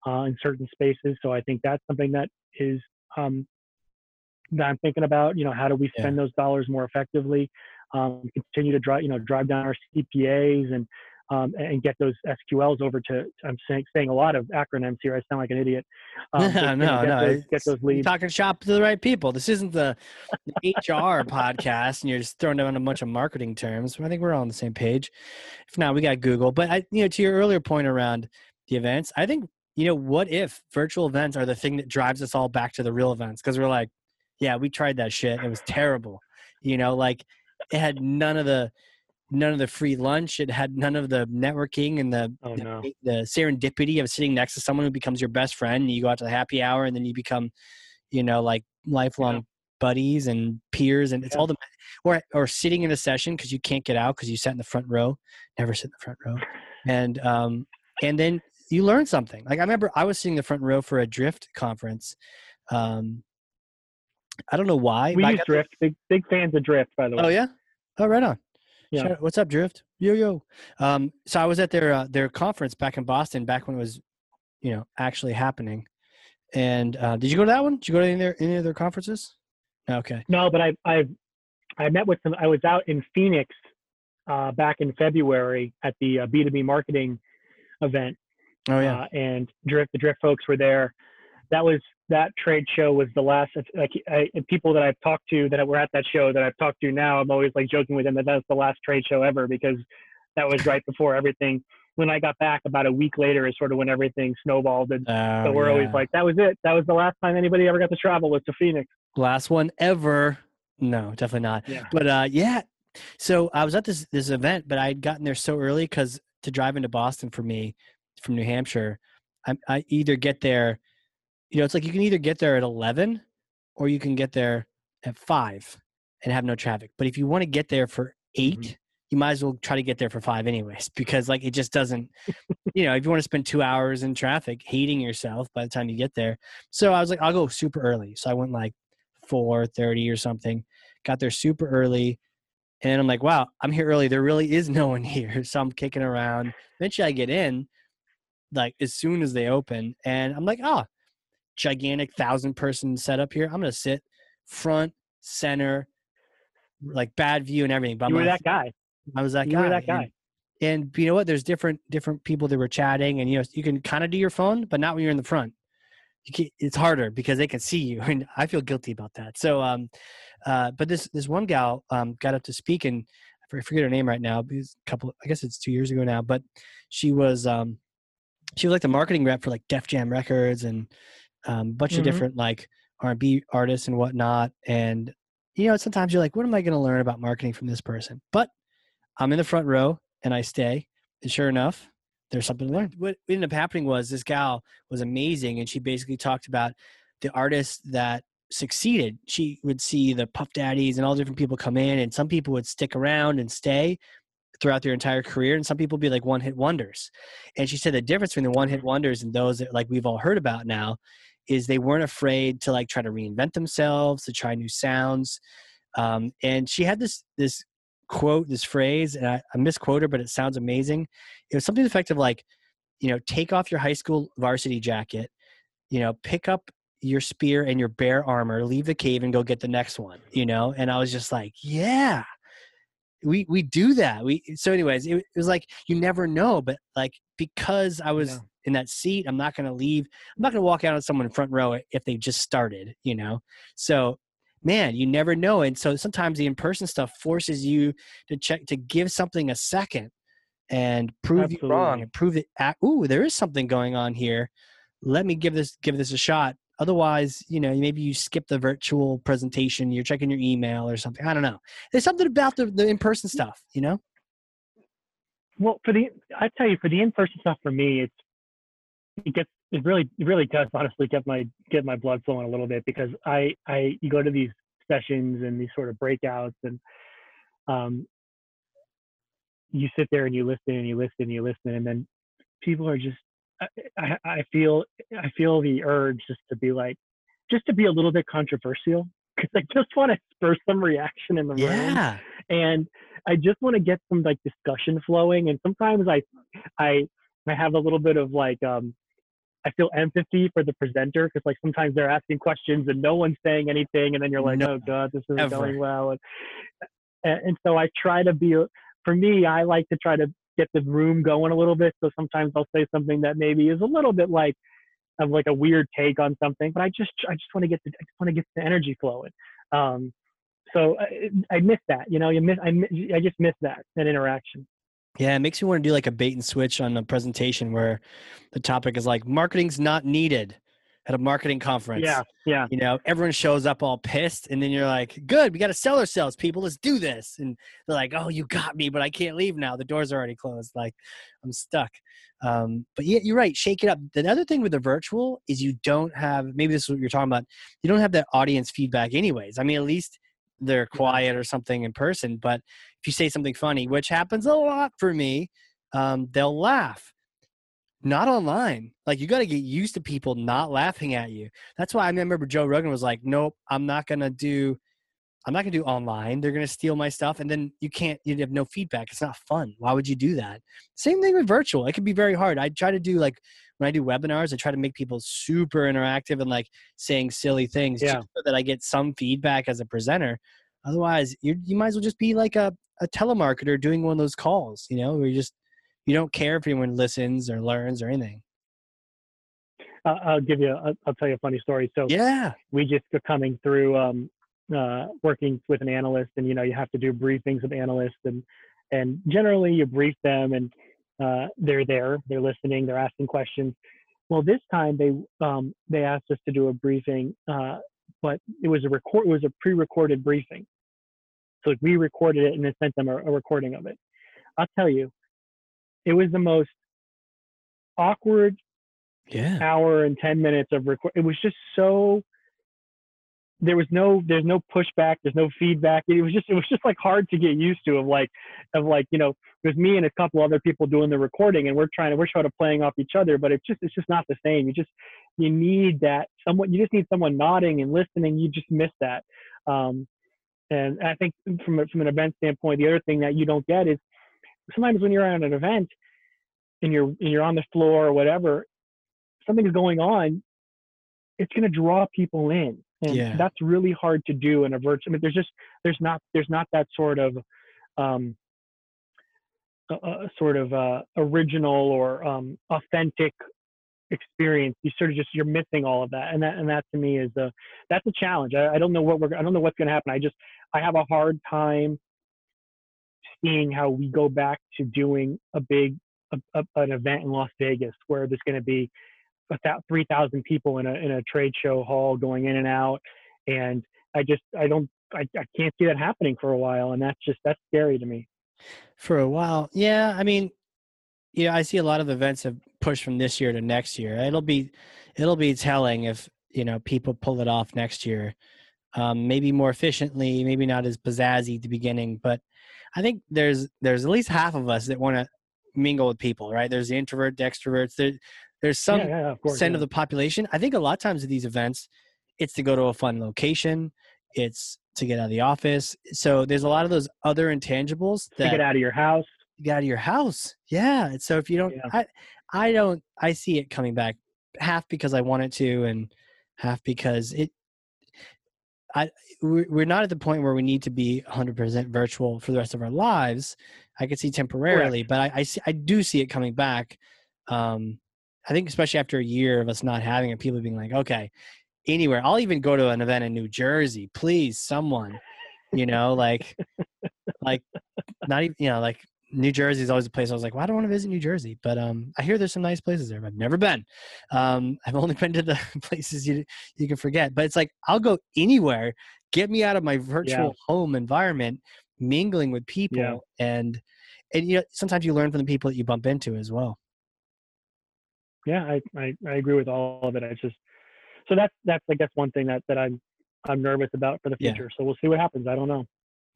in certain spaces. So I think that's something that is, that I'm thinking about, you know, how do we spend those dollars more effectively, continue to drive down our CPAs and get those SQLs over to, I'm saying a lot of acronyms here. I sound like an idiot. Get those leads. Talking shop to the right people. This isn't the HR podcast, and you're just throwing down a bunch of marketing terms. I think we're all on the same page. If not, we got Google. But to your earlier point around the events, I think what if virtual events are the thing that drives us all back to the real events? Because we're like, yeah, we tried that shit. It was terrible. It had none of the free lunch. It had none of the networking and the serendipity of sitting next to someone who becomes your best friend, and you go out to the happy hour, and then you become, lifelong buddies and peers. And it's all the, or sitting in a session because you can't get out because you sat in the front row. Never sit in the front row. And then you learn something. Like I remember I was sitting in the front row for a Drift conference. I don't know why. We use Drift. Big fans of Drift, by the way. Oh, yeah? Oh, right on. Yeah. What's up, Drift? Yo. So I was at their conference back in Boston, back when it was, actually happening. And did you go to that one? Did you go to any of their conferences? Okay. No, but I met with some. I was out in Phoenix back in February at the B2B marketing event. Oh yeah. And the Drift folks were there. That trade show was the last. People that I've talked to that were at that show that I've talked to now, I'm always like joking with them that was the last trade show ever, because that was right before everything. When I got back about a week later is sort of when everything snowballed, and so we're always like, that was it. That was the last time anybody ever got to travel was to Phoenix. Last one ever? No, definitely not. Yeah. But so I was at this event, but I had gotten there so early because to drive into Boston for me from New Hampshire, I either get there. It's like you can either get there at 11 or you can get there at 5 and have no traffic. But if you want to get there for 8, you might as well try to get there for 5 anyways, because like it just doesn't, if you want to spend 2 hours in traffic hating yourself by the time you get there. So I was like, I'll go super early. So I went like 4:30 or something, got there super early. And I'm like, wow, I'm here early. There really is no one here. So I'm kicking around. Eventually I get in like as soon as they open, and I'm like, gigantic 1,000-person setup here. I'm going to sit front, center, like bad view and everything. But you were that guy. I was that guy. You were that guy. And you know what? There's different people that were chatting, and you can kind of do your phone, but not when you're in the front. It's harder because they can see you, and I feel guilty about that. So, but this one gal got up to speak, and I forget her name right now. Because I guess it's 2 years ago now, but she was like the marketing rep for like Def Jam Records and bunch of different like R&B artists and whatnot. And, sometimes you're like, what am I going to learn about marketing from this person? But I'm in the front row and I stay. And sure enough, there's something to learn. What ended up happening was this gal was amazing. And she basically talked about the artists that succeeded. She would see the Puff Daddies and all different people come in. And some people would stick around and stay throughout their entire career. And some people be like one-hit wonders. And she said the difference between the one-hit wonders and those that like we've all heard about now is they weren't afraid to like try to reinvent themselves, to try new sounds. And she had this quote, this phrase, and I misquote her, but it sounds amazing. It was something effective like, take off your high school varsity jacket, pick up your spear and your bear armor, leave the cave and go get the next one, And I was just like, yeah, we do that. So anyways, it was like, you never know, but like, because I was in that seat, I'm not going to leave. I'm not going to walk out on someone in front row if they just started, you know? So man, you never know. And so sometimes the in-person stuff forces you to check, to give something a second and prove you wrong and prove that, ooh, there is something going on here. Let me give this a shot. Otherwise, you know, maybe you skip the virtual presentation, you're checking your email or something. I don't know. There's something about the in-person stuff, you know? Well, I tell you, for the in-person stuff, for me, it really does honestly get my blood flowing a little bit, because you go to these sessions and these sort of breakouts, and you sit there and you listen, and then people are just, I feel the urge just to be a little bit controversial, because I just want to spur some reaction in the room, and I just want to get some like discussion flowing. And sometimes I have a little bit of like, I feel empathy for the presenter, because like sometimes they're asking questions and no one's saying anything, and then you're like, no, oh God, this isn't going well. And so I try to be, for me, I like to try to get the room going a little bit. So sometimes I'll say something that maybe is a little bit like of like a weird take on something, but I just want to get the energy flowing. So I miss that, you know, I just miss that interaction. Yeah, it makes me want to do like a bait and switch on a presentation where the topic is like, marketing's not needed at a marketing conference. Yeah. You know, everyone shows up all pissed, and then you're like, good, we got to sell ourselves, people, let's do this. And they're like, oh, you got me, but I can't leave now. The doors are already closed. Like, I'm stuck. But yeah, you're right. Shake it up. The other thing with the virtual is you don't have, maybe this is what you're talking about, you don't have that audience feedback anyways. I mean, at least they're quiet or something in person, but if you say something funny, which happens a lot for me, they'll laugh. Not online. Like, you got to get used to people not laughing at you. That's why I remember Joe Rogan was like, nope, I'm not going to do online. They're going to steal my stuff. And then you have no feedback. It's not fun. Why would you do that? Same thing with virtual. It can be very hard. I try to do, like, when I do webinars, I try to make people super interactive and like saying silly things just so that I get some feedback as a presenter. Otherwise, you might as well just be like a telemarketer doing one of those calls, you know, where you don't care if anyone listens or learns or anything. I'll tell you a funny story. So we just are coming through, working with an analyst, and, you know, you have to do briefings of analysts, and generally you brief them, and they're there, they're listening, they're asking questions. Well, this time they asked us to do a briefing, but it was a pre-recorded briefing. So we recorded it and then sent them a recording of it. I'll tell you, it was the most awkward hour and 10 minutes of record. It was just so, there's no pushback, there's no feedback. It was just like hard to get used to, of like, you know, there's me and a couple other people doing the recording, and we're sort of playing off each other, but it's just not the same. You just need someone nodding and listening. You just miss that. And I think from an event standpoint, the other thing that you don't get is, sometimes when you're at an event and you're on the floor or whatever, something's going on, it's going to draw people in. And that's really hard to do in a virtual. I mean, there's not that sort of, original or authentic experience. You're missing all of that. And that to me is that's a challenge. I don't know what's going to happen. I have a hard time seeing how we go back to doing an event in Las Vegas where there's going to be about 3,000 people in a trade show hall going in and out, and I can't see that happening for a while, and that's scary to me. For a while, yeah. I mean, yeah, I see a lot of events have pushed from this year to next year. It'll be telling if, you know, people pull it off next year, maybe more efficiently, maybe not as pizzazzy at the beginning, but I think there's at least half of us that want to mingle with people, right? There's the introvert, the extroverts. There's some percent of the population. I think a lot of times at these events, it's to go to a fun location. It's to get out of the office. So there's a lot of those other intangibles that get out of your house. Get out of your house. Yeah. So if you don't, I see it coming back, half because I want it to, and half because we're not at the point where we need to be 100% virtual for the rest of our lives. I could see temporarily, but I do see it coming back. I think especially after a year of us not having it, people being like, okay, anywhere. I'll even go to an event in New Jersey, please, someone, you know, like not even, you know, like New Jersey is always a place I was like, well, I don't want to visit New Jersey, but I hear there's some nice places there, but I've never been. I've only been to the places you can forget, but it's like, I'll go anywhere, get me out of my virtual home environment, mingling with people. Yeah. And you know, sometimes you learn from the people that you bump into as well. Yeah, I agree with all of it. I just, so that's like, that's one thing that I'm nervous about for the future. Yeah. So we'll see what happens. I don't know.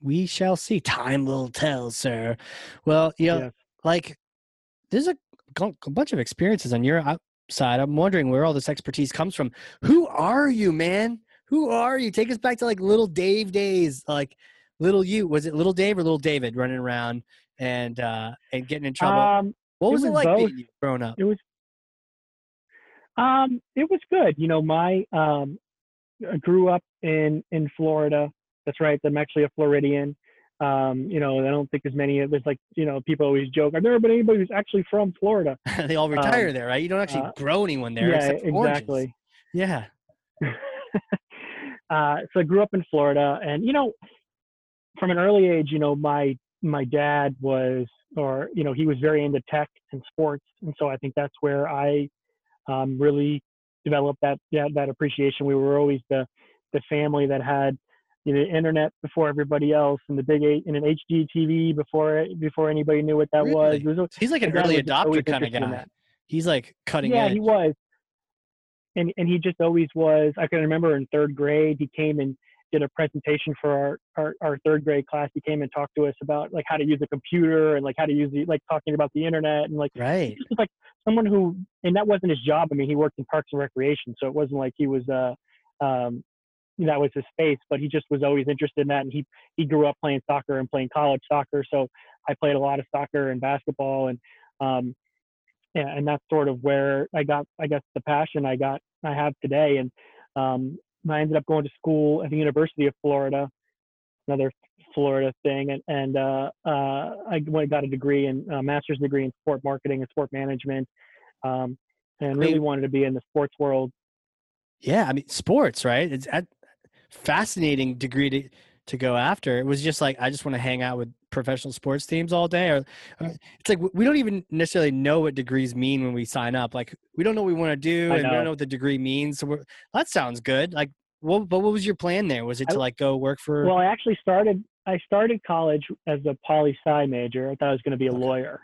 We shall see. Time will tell, sir. Well, you know, like there's a bunch of experiences on your side. I'm wondering where all this expertise comes from. Who are you, man? Who are you? Take us back to like little Dave days, like little you. Was it little Dave or little David running around and getting in trouble? What was it like being grown up? It was good. You know, I grew up in Florida. That's right. I'm actually a Floridian. You know, I don't think there's like, you know, people always joke, I've never been anybody who's actually from Florida. They all retire there, right? You don't actually grow anyone there. Yeah, except exactly. Yeah. So I grew up in Florida, and, you know, from an early age, you know, my dad he was very into tech and sports. And so I think that's where I really developed that appreciation. We were always the family that had, you know, the internet before everybody else, and the big 8 and an HD TV before anybody knew what that was. He's like an early adopter kind of guy. He's like cutting edge. Yeah, he was. And he just always was. I can remember in third grade, he came and did a presentation for our third grade class. He came and talked to us about like how to use a computer and like how to use talking about the internet and like, right. He was like someone who, and that wasn't his job. I mean, he worked in Parks and Recreation, so it wasn't like he was, that was his space, but he just was always interested in that. And he grew up playing soccer and playing college soccer. So I played a lot of soccer and basketball, and that's sort of where I guess the passion I have today. And, I ended up going to school at the University of Florida, another Florida thing. And I got a degree a master's degree in sport marketing and sport management. And really wanted to be in the sports world. Yeah. I mean, sports, right? It's fascinating degree to go after. It was just like, I just want to hang out with professional sports teams all day. Or it's like, we don't even necessarily know what degrees mean when we sign up. Like, we don't know what we want to do, and we don't know what the degree means. So that sounds good. Like, what was your plan there? Was it to like go work for? Well, I actually started college as a poli-sci major. I thought I was going to be a lawyer.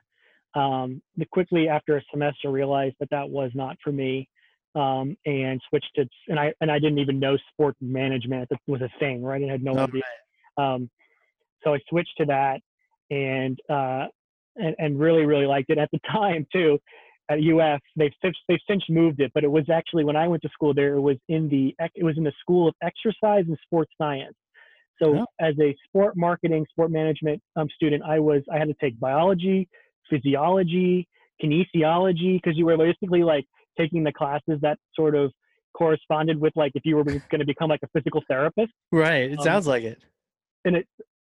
Quickly after a semester realized that was not for me. And switched to, and I didn't even know sport management was a thing, right? I had no idea. So I switched to that, and really, really liked it at the time too. At UF, they've since moved it, but it was actually when I went to school there, it was in the School of Exercise and Sports Science. So as a sport marketing, sport management student, I had to take biology, physiology, kinesiology, because you were basically like taking the classes that sort of corresponded with like if you were going to become like a physical therapist. Right. It sounds like it.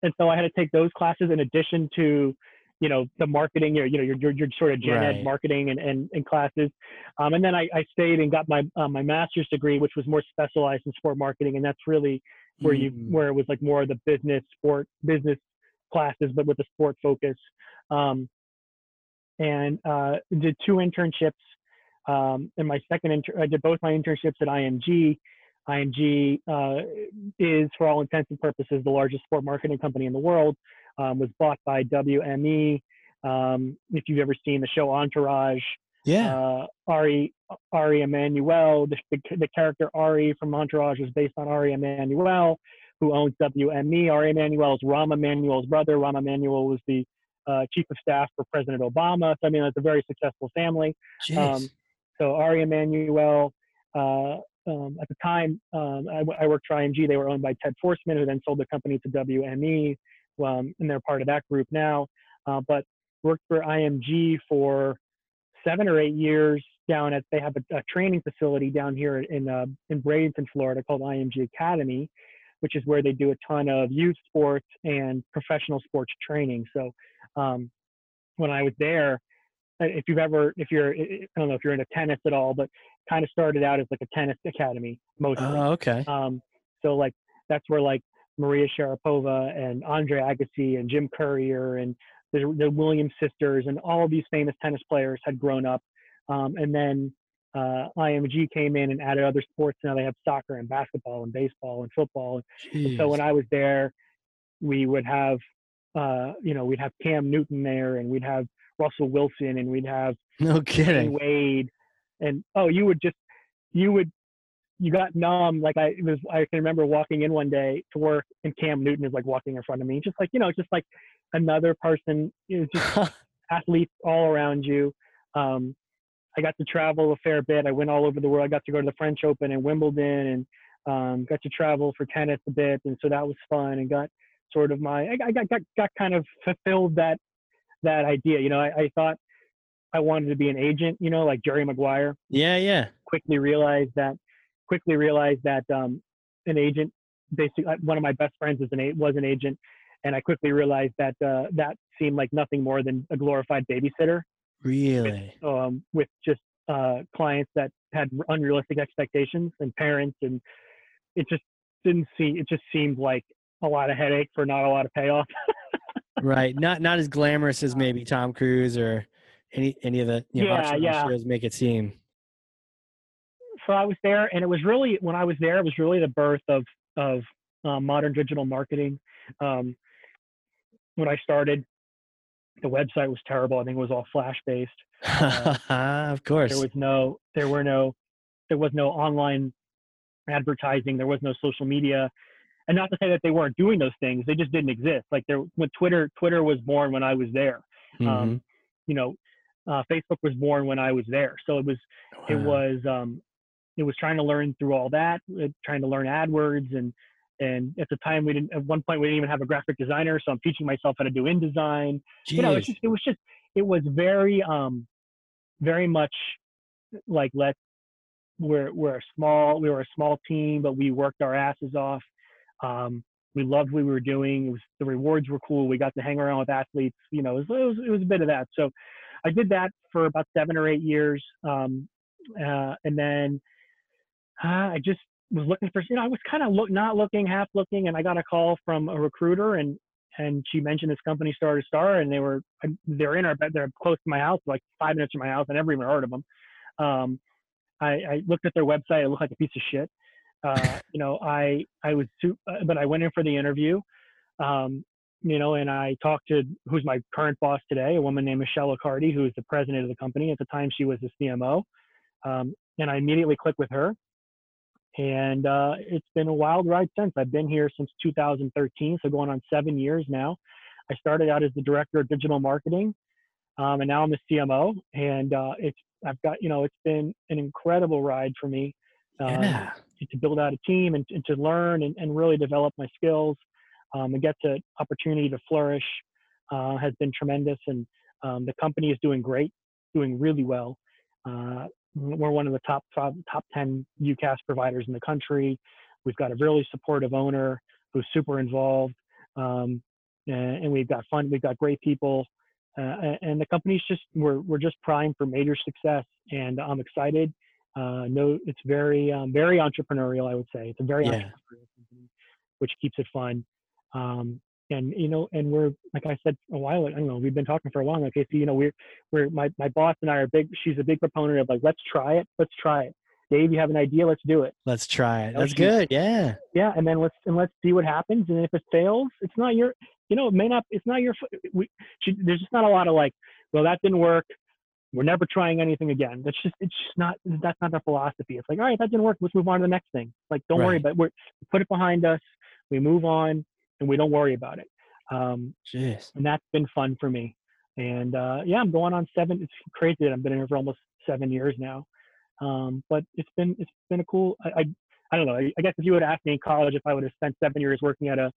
And so I had to take those classes in addition to, you know, the marketing, you know, your sort of gen ed marketing and classes. And then I stayed and got my master's degree, which was more specialized in sport marketing. And that's really where where it was like more of the business classes, but with a sport focus. And did 2 internships. And my I did both my internships at IMG. IMG is, for all intents and purposes, the largest sport marketing company in the world. Was bought by WME. If you've ever seen the show Entourage, Ari Emanuel, the character Ari from Entourage was based on Ari Emanuel, who owns WME. Ari Emanuel is Rahm Emanuel's brother. Rahm Emanuel was the chief of staff for President Obama. So I mean, it's a very successful family. So Ari Emanuel, at the time, I worked for IMG. They were owned by Ted Forsman, who then sold the company to WME, and they're part of that group now. But worked for IMG for 7 or 8 years down at, they have a training facility down here in Bradenton, Florida, called IMG Academy. which is where they do a ton of youth sports and professional sports training. So when I was there, I don't know if you're into tennis at all, but kind of started out as like a tennis academy mostly. Oh, okay. So like that's where like Maria Sharapova and Andre Agassi and Jim Currier and the Williams sisters and all of these famous tennis players had grown up. And then IMG came in and added other sports. Now they have soccer and basketball and baseball and football. And so when I was there, we would have, we'd have Cam Newton there, and we'd have Russell Wilson, and we'd have Wade. And you got numb. Like I can remember walking in one day to work, and Cam Newton is like walking in front of me, just like another person, just athletes all around you. I got to travel a fair bit. I went all over the world. I got to go to the French Open and Wimbledon, and got to travel for tennis a bit, and so that was fun. And got sort of I got kind of fulfilled that idea. I thought I wanted to be an agent, like Jerry Maguire. Yeah. Quickly realized that an agent, basically one of my best friends was an agent. And I quickly realized that that seemed like nothing more than a glorified babysitter. Really? With just clients that had unrealistic expectations, and parents. And it just seemed like a lot of headache for not a lot of payoff. Right. Not as glamorous as maybe Tom Cruise or any of the shows make it seem. So I was there, and it was really the birth of modern digital marketing. When I started, the website was terrible. I think it was all Flash-based. Of course. There was no online advertising. There was no social media. And not to say that they weren't doing those things, they just didn't exist. Like when Twitter was born when I was there. Mm-hmm. Facebook was born when I was there. So it was trying to learn through all that, trying to learn AdWords, and at the time we didn't even have a graphic designer. So I'm teaching myself how to do InDesign. Jeez. It was very, very much like, we were a small team, but we worked our asses off. We loved what we were doing. The rewards were cool. We got to hang around with athletes, it was a bit of that. So I did that for about 7 or 8 years. And then I just was looking for, I was kind of not looking, half looking, and I got a call from a recruiter, and she mentioned this company, Star2Star, and they're close to my house, like 5 minutes from my house. I never even heard of them. I looked at their website. It looked like a piece of shit. I went in for the interview, and I talked to who's my current boss today, a woman named Michelle Accardi, who is the president of the company. At the time, she was the CMO. And I immediately clicked with her, and it's been a wild ride since. I've been here since 2013, so going on 7 years now. I started out as the director of digital marketing, and now I'm the CMO. And it's been an incredible ride for me to build out a team and to learn and really develop my skills, and get the opportunity to flourish has been tremendous. And the company is doing great, doing really well. We're one of the top 10 UCaaS providers in the country. We've got a really supportive owner who's super involved, and we've got fun. We've got great people, and the company's we're just primed for major success. And I'm excited. It's very very entrepreneurial. I would say it's a very entrepreneurial company, which keeps it fun. And we're, like I said a while ago, we've been talking for a while now, Casey. We're my boss and I are she's a big proponent of like, let's try it. Dave, you have an idea, let's do it. Let's try it. That's good. Yeah. Yeah. And then let's see what happens. And if it fails, it's not your, it's not your, there's just not a lot of like, well, that didn't work, we're never trying anything again. That's not their philosophy. It's like, all right, that didn't work, let's move on to the next thing. Like, don't worry about it. We put it behind us. We move on. And we don't worry about it. Jeez. And that's been fun for me. And I'm going on seven. It's crazy that I've been here for almost 7 years now. But it's been a cool. I don't know. I guess if you would have asked me in college if I would have spent 7 years working at a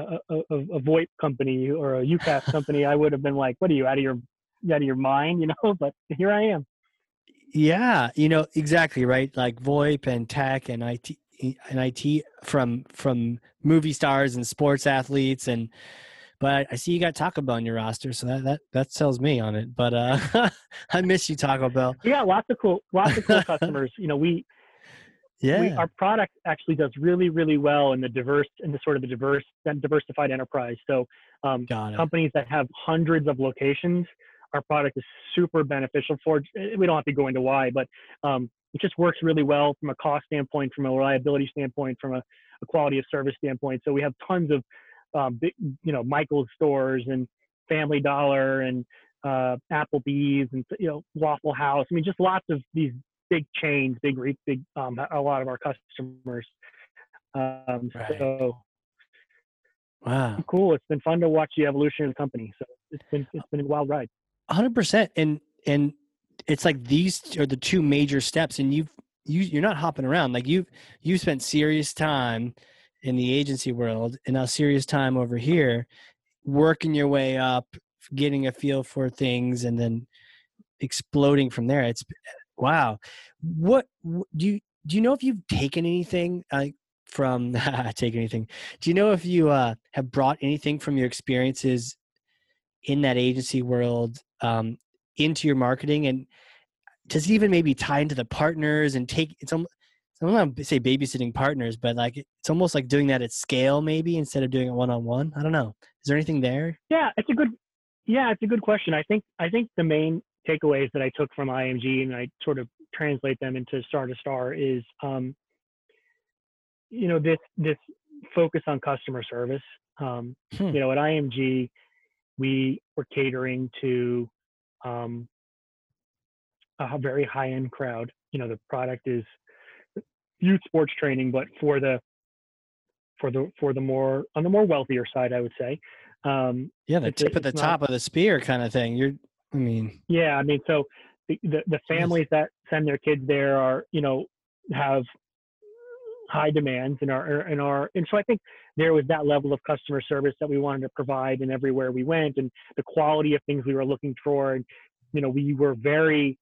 VoIP company or a UCaaS company, I would have been like, "What are you out of your mind?" But here I am. Yeah, exactly right. Like VoIP and tech and IT, in IT from movie stars and sports athletes, and but I see you got Taco Bell on your roster, so that sells me on it. But I miss you, Taco Bell. Yeah, lots of cool customers. You know, our product actually does really, really well in the diversified enterprise. So companies that have hundreds of locations, our product is super beneficial for. We don't have to go into why, but it just works really well from a cost standpoint, from a reliability standpoint, from a quality of service standpoint. So we have tons of big, you know, Michael's stores and Family Dollar and Applebee's and, you know, Waffle House. I mean, just lots of these big chains, big, a lot of our customers. Right. So wow, it's cool. It's been fun to watch the evolution of the company. So it's been a wild ride. 100%. And it's like these are the two major steps, and you're not hopping around. Like you spent serious time in the agency world and now serious time over here, working your way up, getting a feel for things, and then exploding from there. It's wow. What do you know if you've taken anything Do you know if you have brought anything from your experiences in that agency world into your marketing, and does it even maybe tie into the partners and take it's almost, I don't want to say babysitting partners, but like it's almost like doing that at scale maybe instead of doing it one-on-one. I don't know. Is there anything there? Yeah, it's a good question. I think the main takeaways that I took from IMG, and I sort of translate them into Star2Star, is you know, this focus on customer service. You know, at IMG we were catering to a very high-end crowd. You know, the product is youth sports training, but for the more on the more wealthier side, I would say. The tip at the top of the spear kind of thing. So the families that send their kids there are, you know, have high demands and so I think there was that level of customer service that we wanted to provide, and everywhere we went, and the quality of things we were looking for, and you know, we were very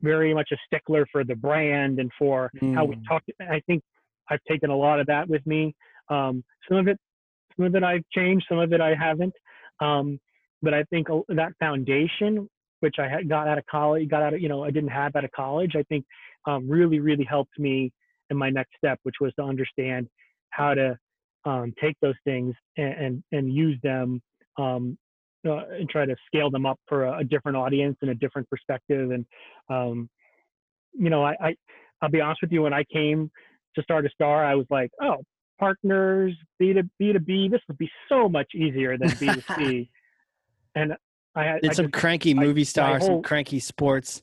much a stickler for the brand and for how we talked. I think I've taken a lot of that with me. Some of it I've changed, some of it I haven't. But I think that foundation, which I had I didn't have out of college, I think really, really helped me in my next step, which was to understand how to take those things and use them and try to scale them up for a different audience and a different perspective. And, you know, I'll be honest with you, when I came to Star2Star, I was like, oh, partners, B2B, this would be so much easier than B2C. And some cranky sports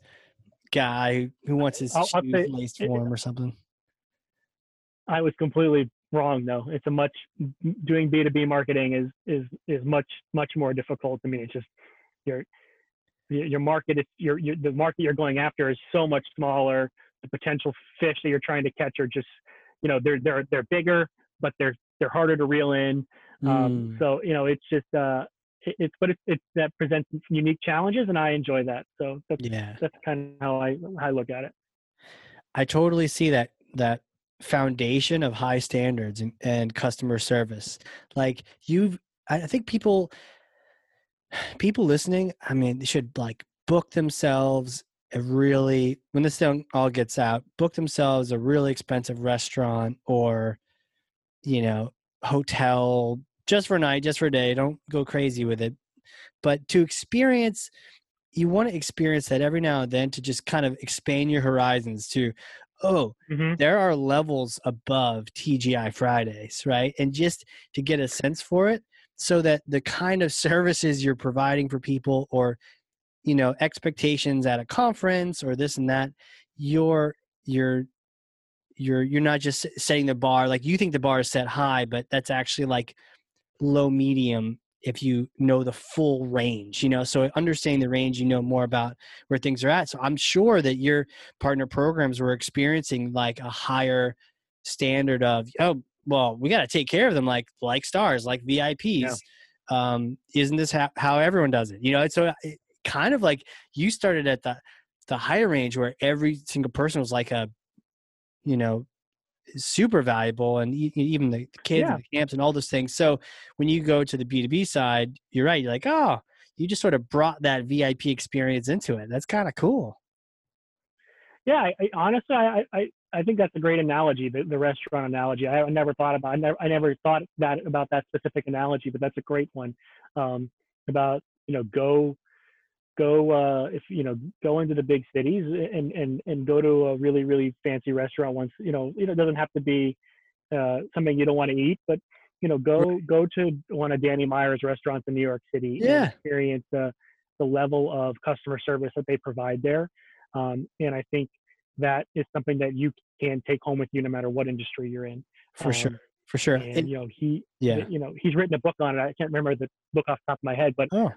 guy who wants his shoes laced for him or something. I was completely wrong though. It's doing B2B marketing is much more difficult. I mean, it's just the market you're going after is so much smaller. The potential fish that you're trying to catch are just, you know, they're bigger, but they're harder to reel in. So, you know, it's just that presents unique challenges, and I enjoy that. So that's kind of how I look at it. I totally see that foundation of high standards and customer service. Like I think people listening, I mean, they should like book themselves when this thing all gets out, book themselves a really expensive restaurant or, you know, hotel just for a night, just for a day. Don't go crazy with it. But you want to experience that every now and then, to just kind of expand your horizons to, there are levels above TGI Fridays, right? And just to get a sense for it, so that the kind of services you're providing for people, or, you know, expectations at a conference or this and that, you're not just setting the bar. Like you think the bar is set high, but that's actually like low, medium, if you know the full range, you know. So understanding the range, you know more about where things are at. So I'm sure that your partner programs were experiencing like a higher standard of, oh, well, we got to take care of them like stars, like VIPs. Yeah. Isn't this how everyone does it? You know, so it kind of like you started at the higher range, where every single person was like a you know, super valuable, and even the kids and the camps and all those things. So when you go to the B2B side, you're right. You're like, oh, you just sort of brought that VIP experience into it. That's kind of cool. Yeah, I honestly think that's a great analogy, the restaurant analogy. I never thought that about that specific analogy, but that's a great one. About, you know, go into the big cities and go to a really, really fancy restaurant once, it doesn't have to be something you don't want to eat, but, go to one of Danny Meyer's restaurants in New York City and experience the level of customer service that they provide there. And I think that is something that you can take home with you no matter what industry you're in. For sure. And he's written a book on it. I can't remember the book off the top of my head, but the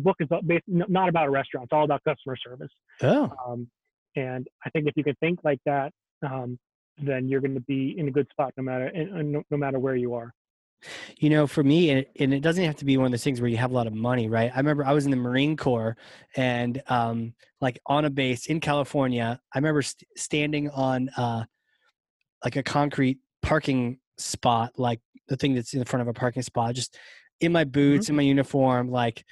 book is not about a restaurant. It's all about customer service. And I think if you can think like that, then you're going to be in a good spot no matter where you are. You know, for me, and it doesn't have to be one of those things where you have a lot of money, right? I remember I was in the Marine Corps and like on a base in California, I remember standing on like a concrete parking spot, like the thing that's in front of a parking spot, just in my boots, in my uniform, like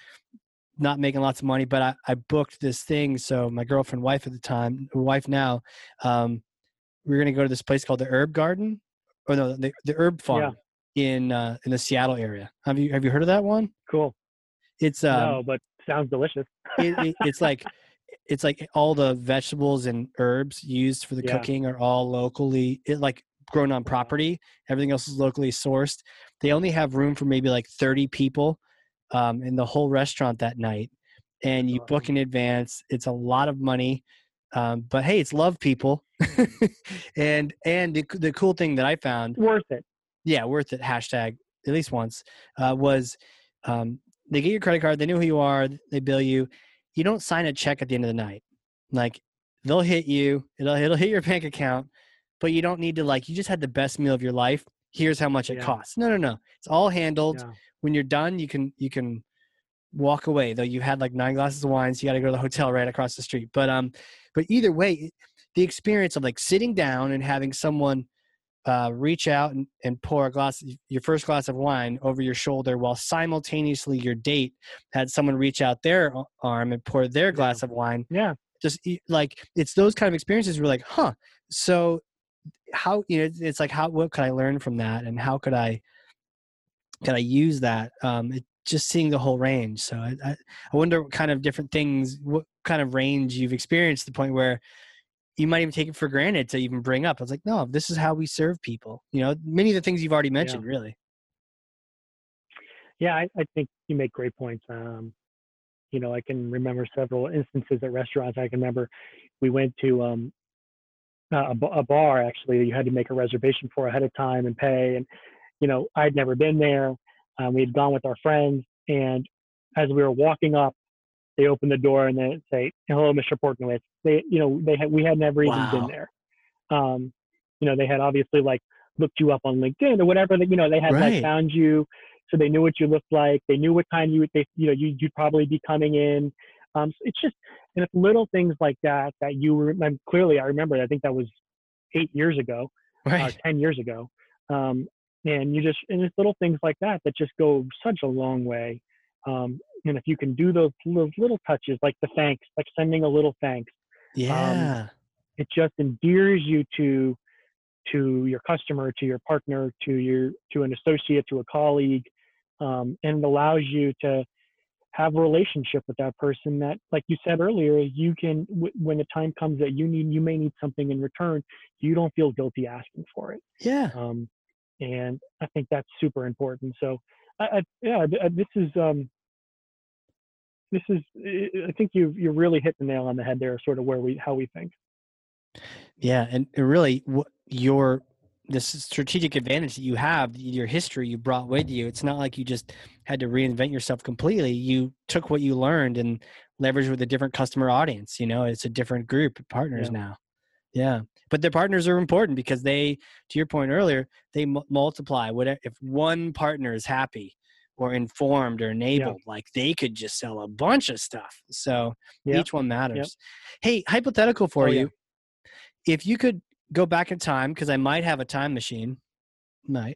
not making lots of money, but I booked this thing. So my girlfriend, wife now, we were going to go to this place called the Herb Garden, or no, the Herb Farm. Yeah. In the Seattle area. Have you heard of that one? Cool. It's no, but sounds delicious. it's like all the vegetables and herbs used for the cooking are all locally grown on property. Everything else is locally sourced. They only have room for maybe like 30 people in the whole restaurant that night, and you book in advance. It's a lot of money, but hey, it's love, people. and the cool thing that I found, worth it. Yeah, worth it. Hashtag at least once was they get your credit card. They know who you are. They bill you. You don't sign a check at the end of the night. Like they'll hit you. It'll hit your bank account, but you don't need to you just had the best meal of your life. Here's how much it costs. No. It's all handled. Yeah. When you're done, you can walk away, though you had 9 glasses of wine. So you got to go to the hotel right across the street. But either way, the experience of sitting down and having someone reach out and pour your first glass of wine over your shoulder while simultaneously your date had someone reach out their arm and pour their glass of wine. Yeah. Just it's those kind of experiences where so how, it's what could I learn from that? And how could I use that? Just seeing the whole range. So I wonder what kind of different things, what kind of range you've experienced to the point where you might even take it for granted to even bring up. I was like, no, this is how we serve people. Many of the things you've already mentioned, really. Yeah, I think you make great points. I can remember several instances at restaurants. I can remember we went to a bar, actually, you had to make a reservation for ahead of time and pay. And, I'd never been there. We had gone with our friends. And as we were walking up, they open the door and then say, "Hello, Mr. Portnowitz." We had never even been there. They had obviously looked you up on LinkedIn or whatever. They had found you, so they knew what you looked like. They knew what time you'd probably be coming in. So it's just, and it's little things like that that you remember. Clearly, I remember. I think that was 8 years ago, 10 years ago. And it's little things like that that just go such a long way. And if you can do those little touches, like the thanks, like sending a little thanks, it just endears you to your customer, to your partner, to an associate, to a colleague, and allows you to have a relationship with that person that, like you said earlier, you can, when the time comes that you may need something in return, you don't feel guilty asking for it. Yeah. And I think that's super important. So I think you really hit the nail on the head there, sort of how we think. Yeah. And really this strategic advantage that you have, your history you brought with you, it's not like you just had to reinvent yourself completely. You took what you learned and leveraged with a different customer audience. It's a different group of partners now. Yeah. But their partners are important because they, to your point earlier, they multiply. If one partner is happy or informed or enabled, they could just sell a bunch of stuff. So each one matters. Hey, hypothetical for you. If you could go back in time, because I might have a time machine, and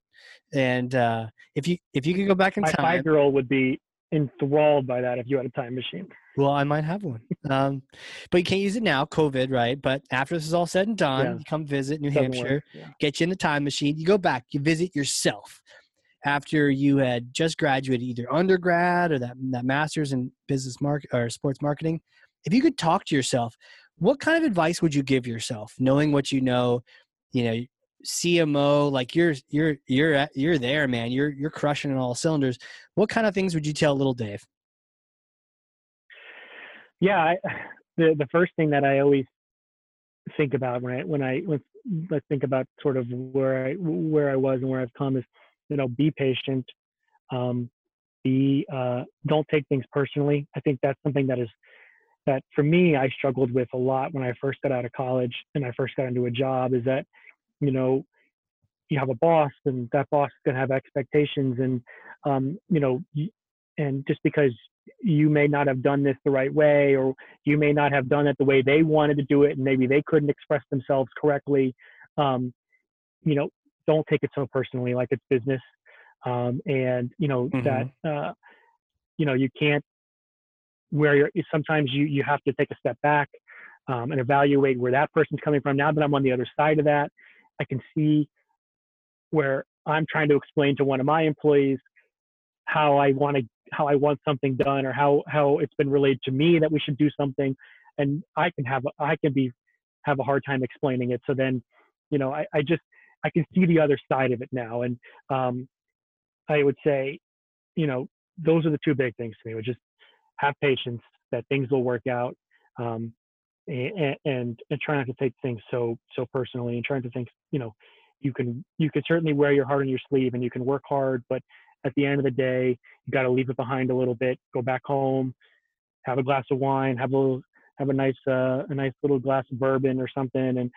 if you could go back in time, my 5-year-old would be enthralled by that if you had a time machine. Well, I might have one, but you can't use it now, COVID, right? But after this is all said and done, you come visit New Hampshire, get you in the time machine, you go back, you visit yourself after you had just graduated either undergrad or that master's in business market or sports marketing. If you could talk to yourself, what kind of advice would you give yourself, knowing what you know? You know, CMO, like you're there, man. You're crushing on all cylinders. What kind of things would you tell little Dave? Yeah, the first thing that I always think about when I think about sort of where I was and where I've come is, you know, be patient, don't take things personally. I think that's something that for me, I struggled with a lot when I first got out of college and I first got into a job, is that, you know, you have a boss and that boss is going to have expectations, and, you know, and just because you may not have done this the right way, or you may not have done it the way they wanted to do it, and maybe they couldn't express themselves correctly, you know, don't take it so personally, like it's business. And, you know, that, you know, you can't, sometimes you have to take a step back and evaluate where that person's coming from. Now that I'm on the other side of that, I can see where I'm trying to explain to one of my employees how I want something done, or how it's been relayed to me that we should do something, and I can have a hard time explaining it. So then, you know, I can see the other side of it now, and I would say, you know, those are the two big things to me, which is have patience that things will work out, and try not to take things so personally, and trying to think, you know, you could certainly wear your heart on your sleeve and you can work hard, but at the end of the day, you got to leave it behind a little bit, go back home, have a glass of wine, have a nice little glass of bourbon or something, and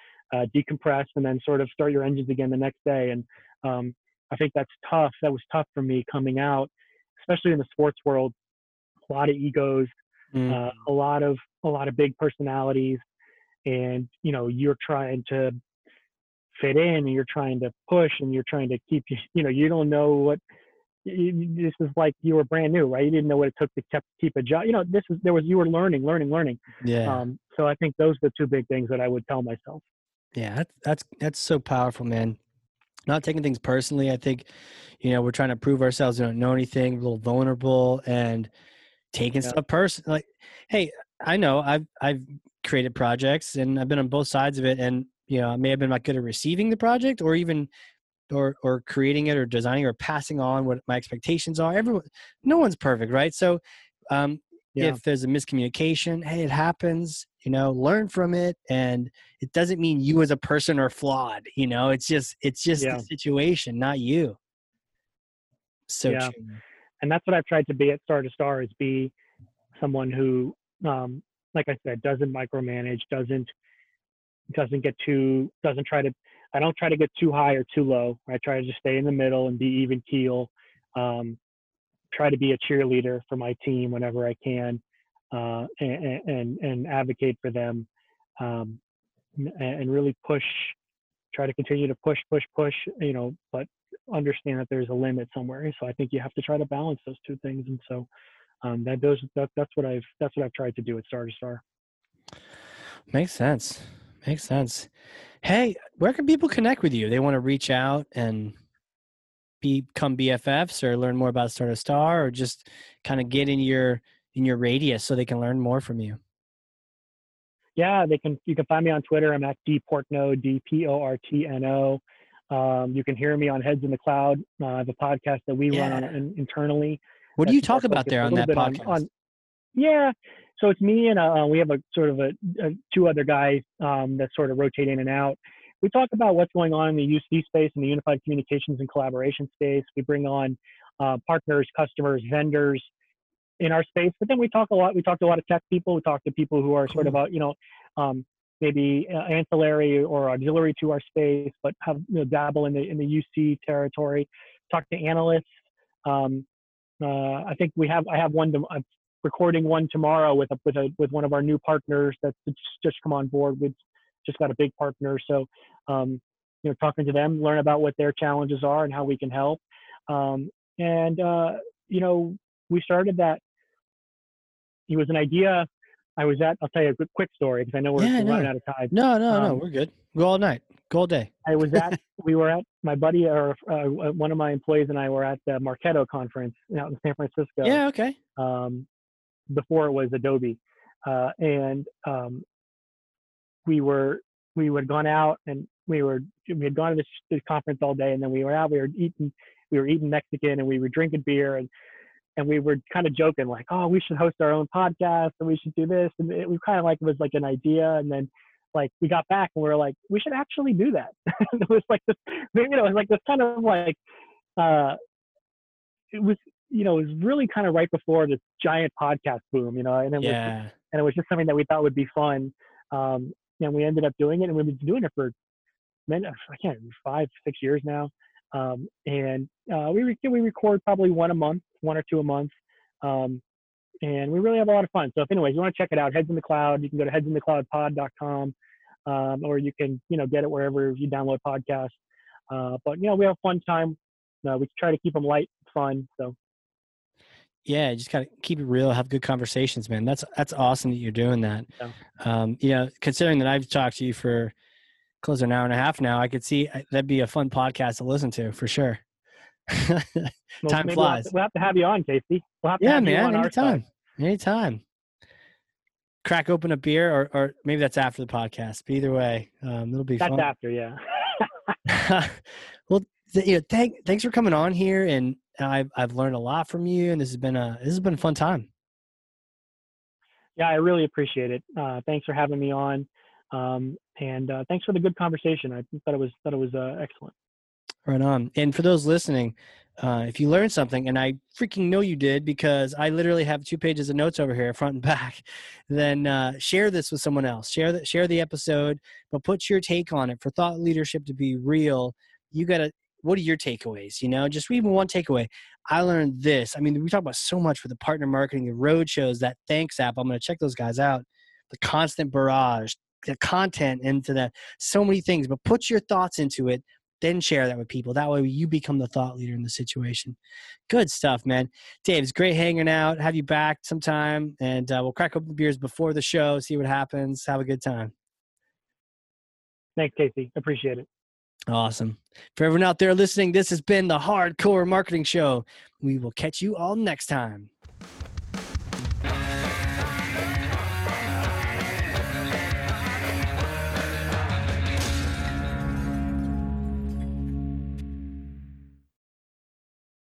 decompress, and then sort of start your engines again the next day. And I think that's tough. That was tough for me coming out, especially in the sports world. A lot of egos, a lot of big personalities, and, you know, you're trying to fit in, and you're trying to push, and you're trying to keep, you know, you don't know what, this is like you were brand new, right? You didn't know what it took to keep a job. You know, you were learning. Yeah. So I think those are the two big things that I would tell myself. Yeah. That's so powerful, man. Not taking things personally. I think, you know, we're trying to prove ourselves. We don't know anything, a little vulnerable, and taking stuff personally. Like, hey, I know I've created projects and I've been on both sides of it. And, you know, I may have been not good at receiving the project, or even, or creating it, or designing, or passing on what my expectations are. No one's perfect, right? So if there's a miscommunication, hey, it happens, you know, learn from it. And it doesn't mean you as a person are flawed, you know, it's just the situation, not you. So true. And that's what I've tried to be at Star2Star, is be someone who, like I said, doesn't micromanage, I don't try to get too high or too low. I try to just stay in the middle and be even keel. Try to be a cheerleader for my team whenever I can, and advocate for them, and really push. Try to continue to push. You know, but understand that there's a limit somewhere. So I think you have to try to balance those two things. And so that's what I've tried to do at Star2Star. Makes sense. Makes sense. Hey, where can people connect with you? They want to reach out and become BFFs, or learn more about Star2Star, or just kind of get in your radius so they can learn more from you. Yeah, you can find me on Twitter. I'm at dportno, D-P-O-R-T-N-O. You can hear me on Heads in the Cloud. I have a podcast that we run on internally. What do you talk about there on that podcast? So it's me and we have a two other guys that sort of rotate in and out. We talk about what's going on in the UC space and the unified communications and collaboration space. We bring on partners, customers, vendors in our space, but then we talk to a lot of tech people. We talk to people who are sort of, you know, maybe ancillary or auxiliary to our space, but have, you know, dabble in the UC territory. Talk to analysts. I think I have one. I'm recording one tomorrow with one of our new partners that's just come on board with just got a big partner. So, you know, talking to them, learn about what their challenges are and how we can help. You know, we started that. It was an idea. I was at, I'll tell you a quick story because I know we're running out of time. No, we're good. Go all night, go all day. I was at, we were at, my buddy or one of my employees and I were at the Marketo conference out in San Francisco. Yeah, okay. Before it was Adobe. We had gone out and we had gone to this conference all day, and then we were out, we were eating Mexican and we were drinking beer, and we were kind of joking like, oh, we should host our own podcast and we should do this. And it was kind of like, it was like an idea. And then like, we got back and we were like, we should actually do that. It was like this, you know, it was like this kind of like, it was, you know, it was really kind of right before this giant podcast boom, you know, and it, yeah. was, and it was just something that we thought would be fun. And we ended up doing it, and we've been doing it for, I can't remember, 5-6 years now. We record probably one or two a month. And we really have a lot of fun. So if anyways, you want to check it out, Heads in the Cloud, you can go to headsinthecloudpod.com, or you can, you know, get it wherever you download podcasts. But you know, we have a fun time. We try to keep them light, fun. So. Yeah. Just kind of keep it real, have good conversations, man. That's awesome that you're doing that. Yeah. You know, considering that I've talked to you for close to an hour and a half now, I could see that'd be a fun podcast to listen to for sure. Time flies. We'll have to have you on, Casey. We'll have to have you on anytime. Anytime. Crack open a beer, or maybe that's after the podcast. But either way, it'll be fun. That's after, yeah. Well, you know, thanks for coming on here, and I've learned a lot from you, and this has been a fun time. Yeah, I really appreciate it. Thanks for having me on. Thanks for the good conversation. I thought it was excellent. Right on. And for those listening, if you learned something, and I freaking know you did, because I literally have 2 pages of notes over here, front and back, then share this with someone else. Share the episode, but put your take on it. For thought leadership to be real, you gotta, what are your takeaways? You know, just even one takeaway. I learned this. I mean, we talk about so much with the partner marketing, the roadshows, that Thanks app. I'm going to check those guys out. The constant barrage, the content into that, so many things, but put your thoughts into it, then share that with people. That way you become the thought leader in the situation. Good stuff, man. Dave, it's great hanging out. Have you back sometime, and we'll crack open the beers before the show, see what happens. Have a good time. Thanks, Casey. Appreciate it. Awesome. For everyone out there listening, this has been the Hardcore Marketing Show. We will catch you all next time.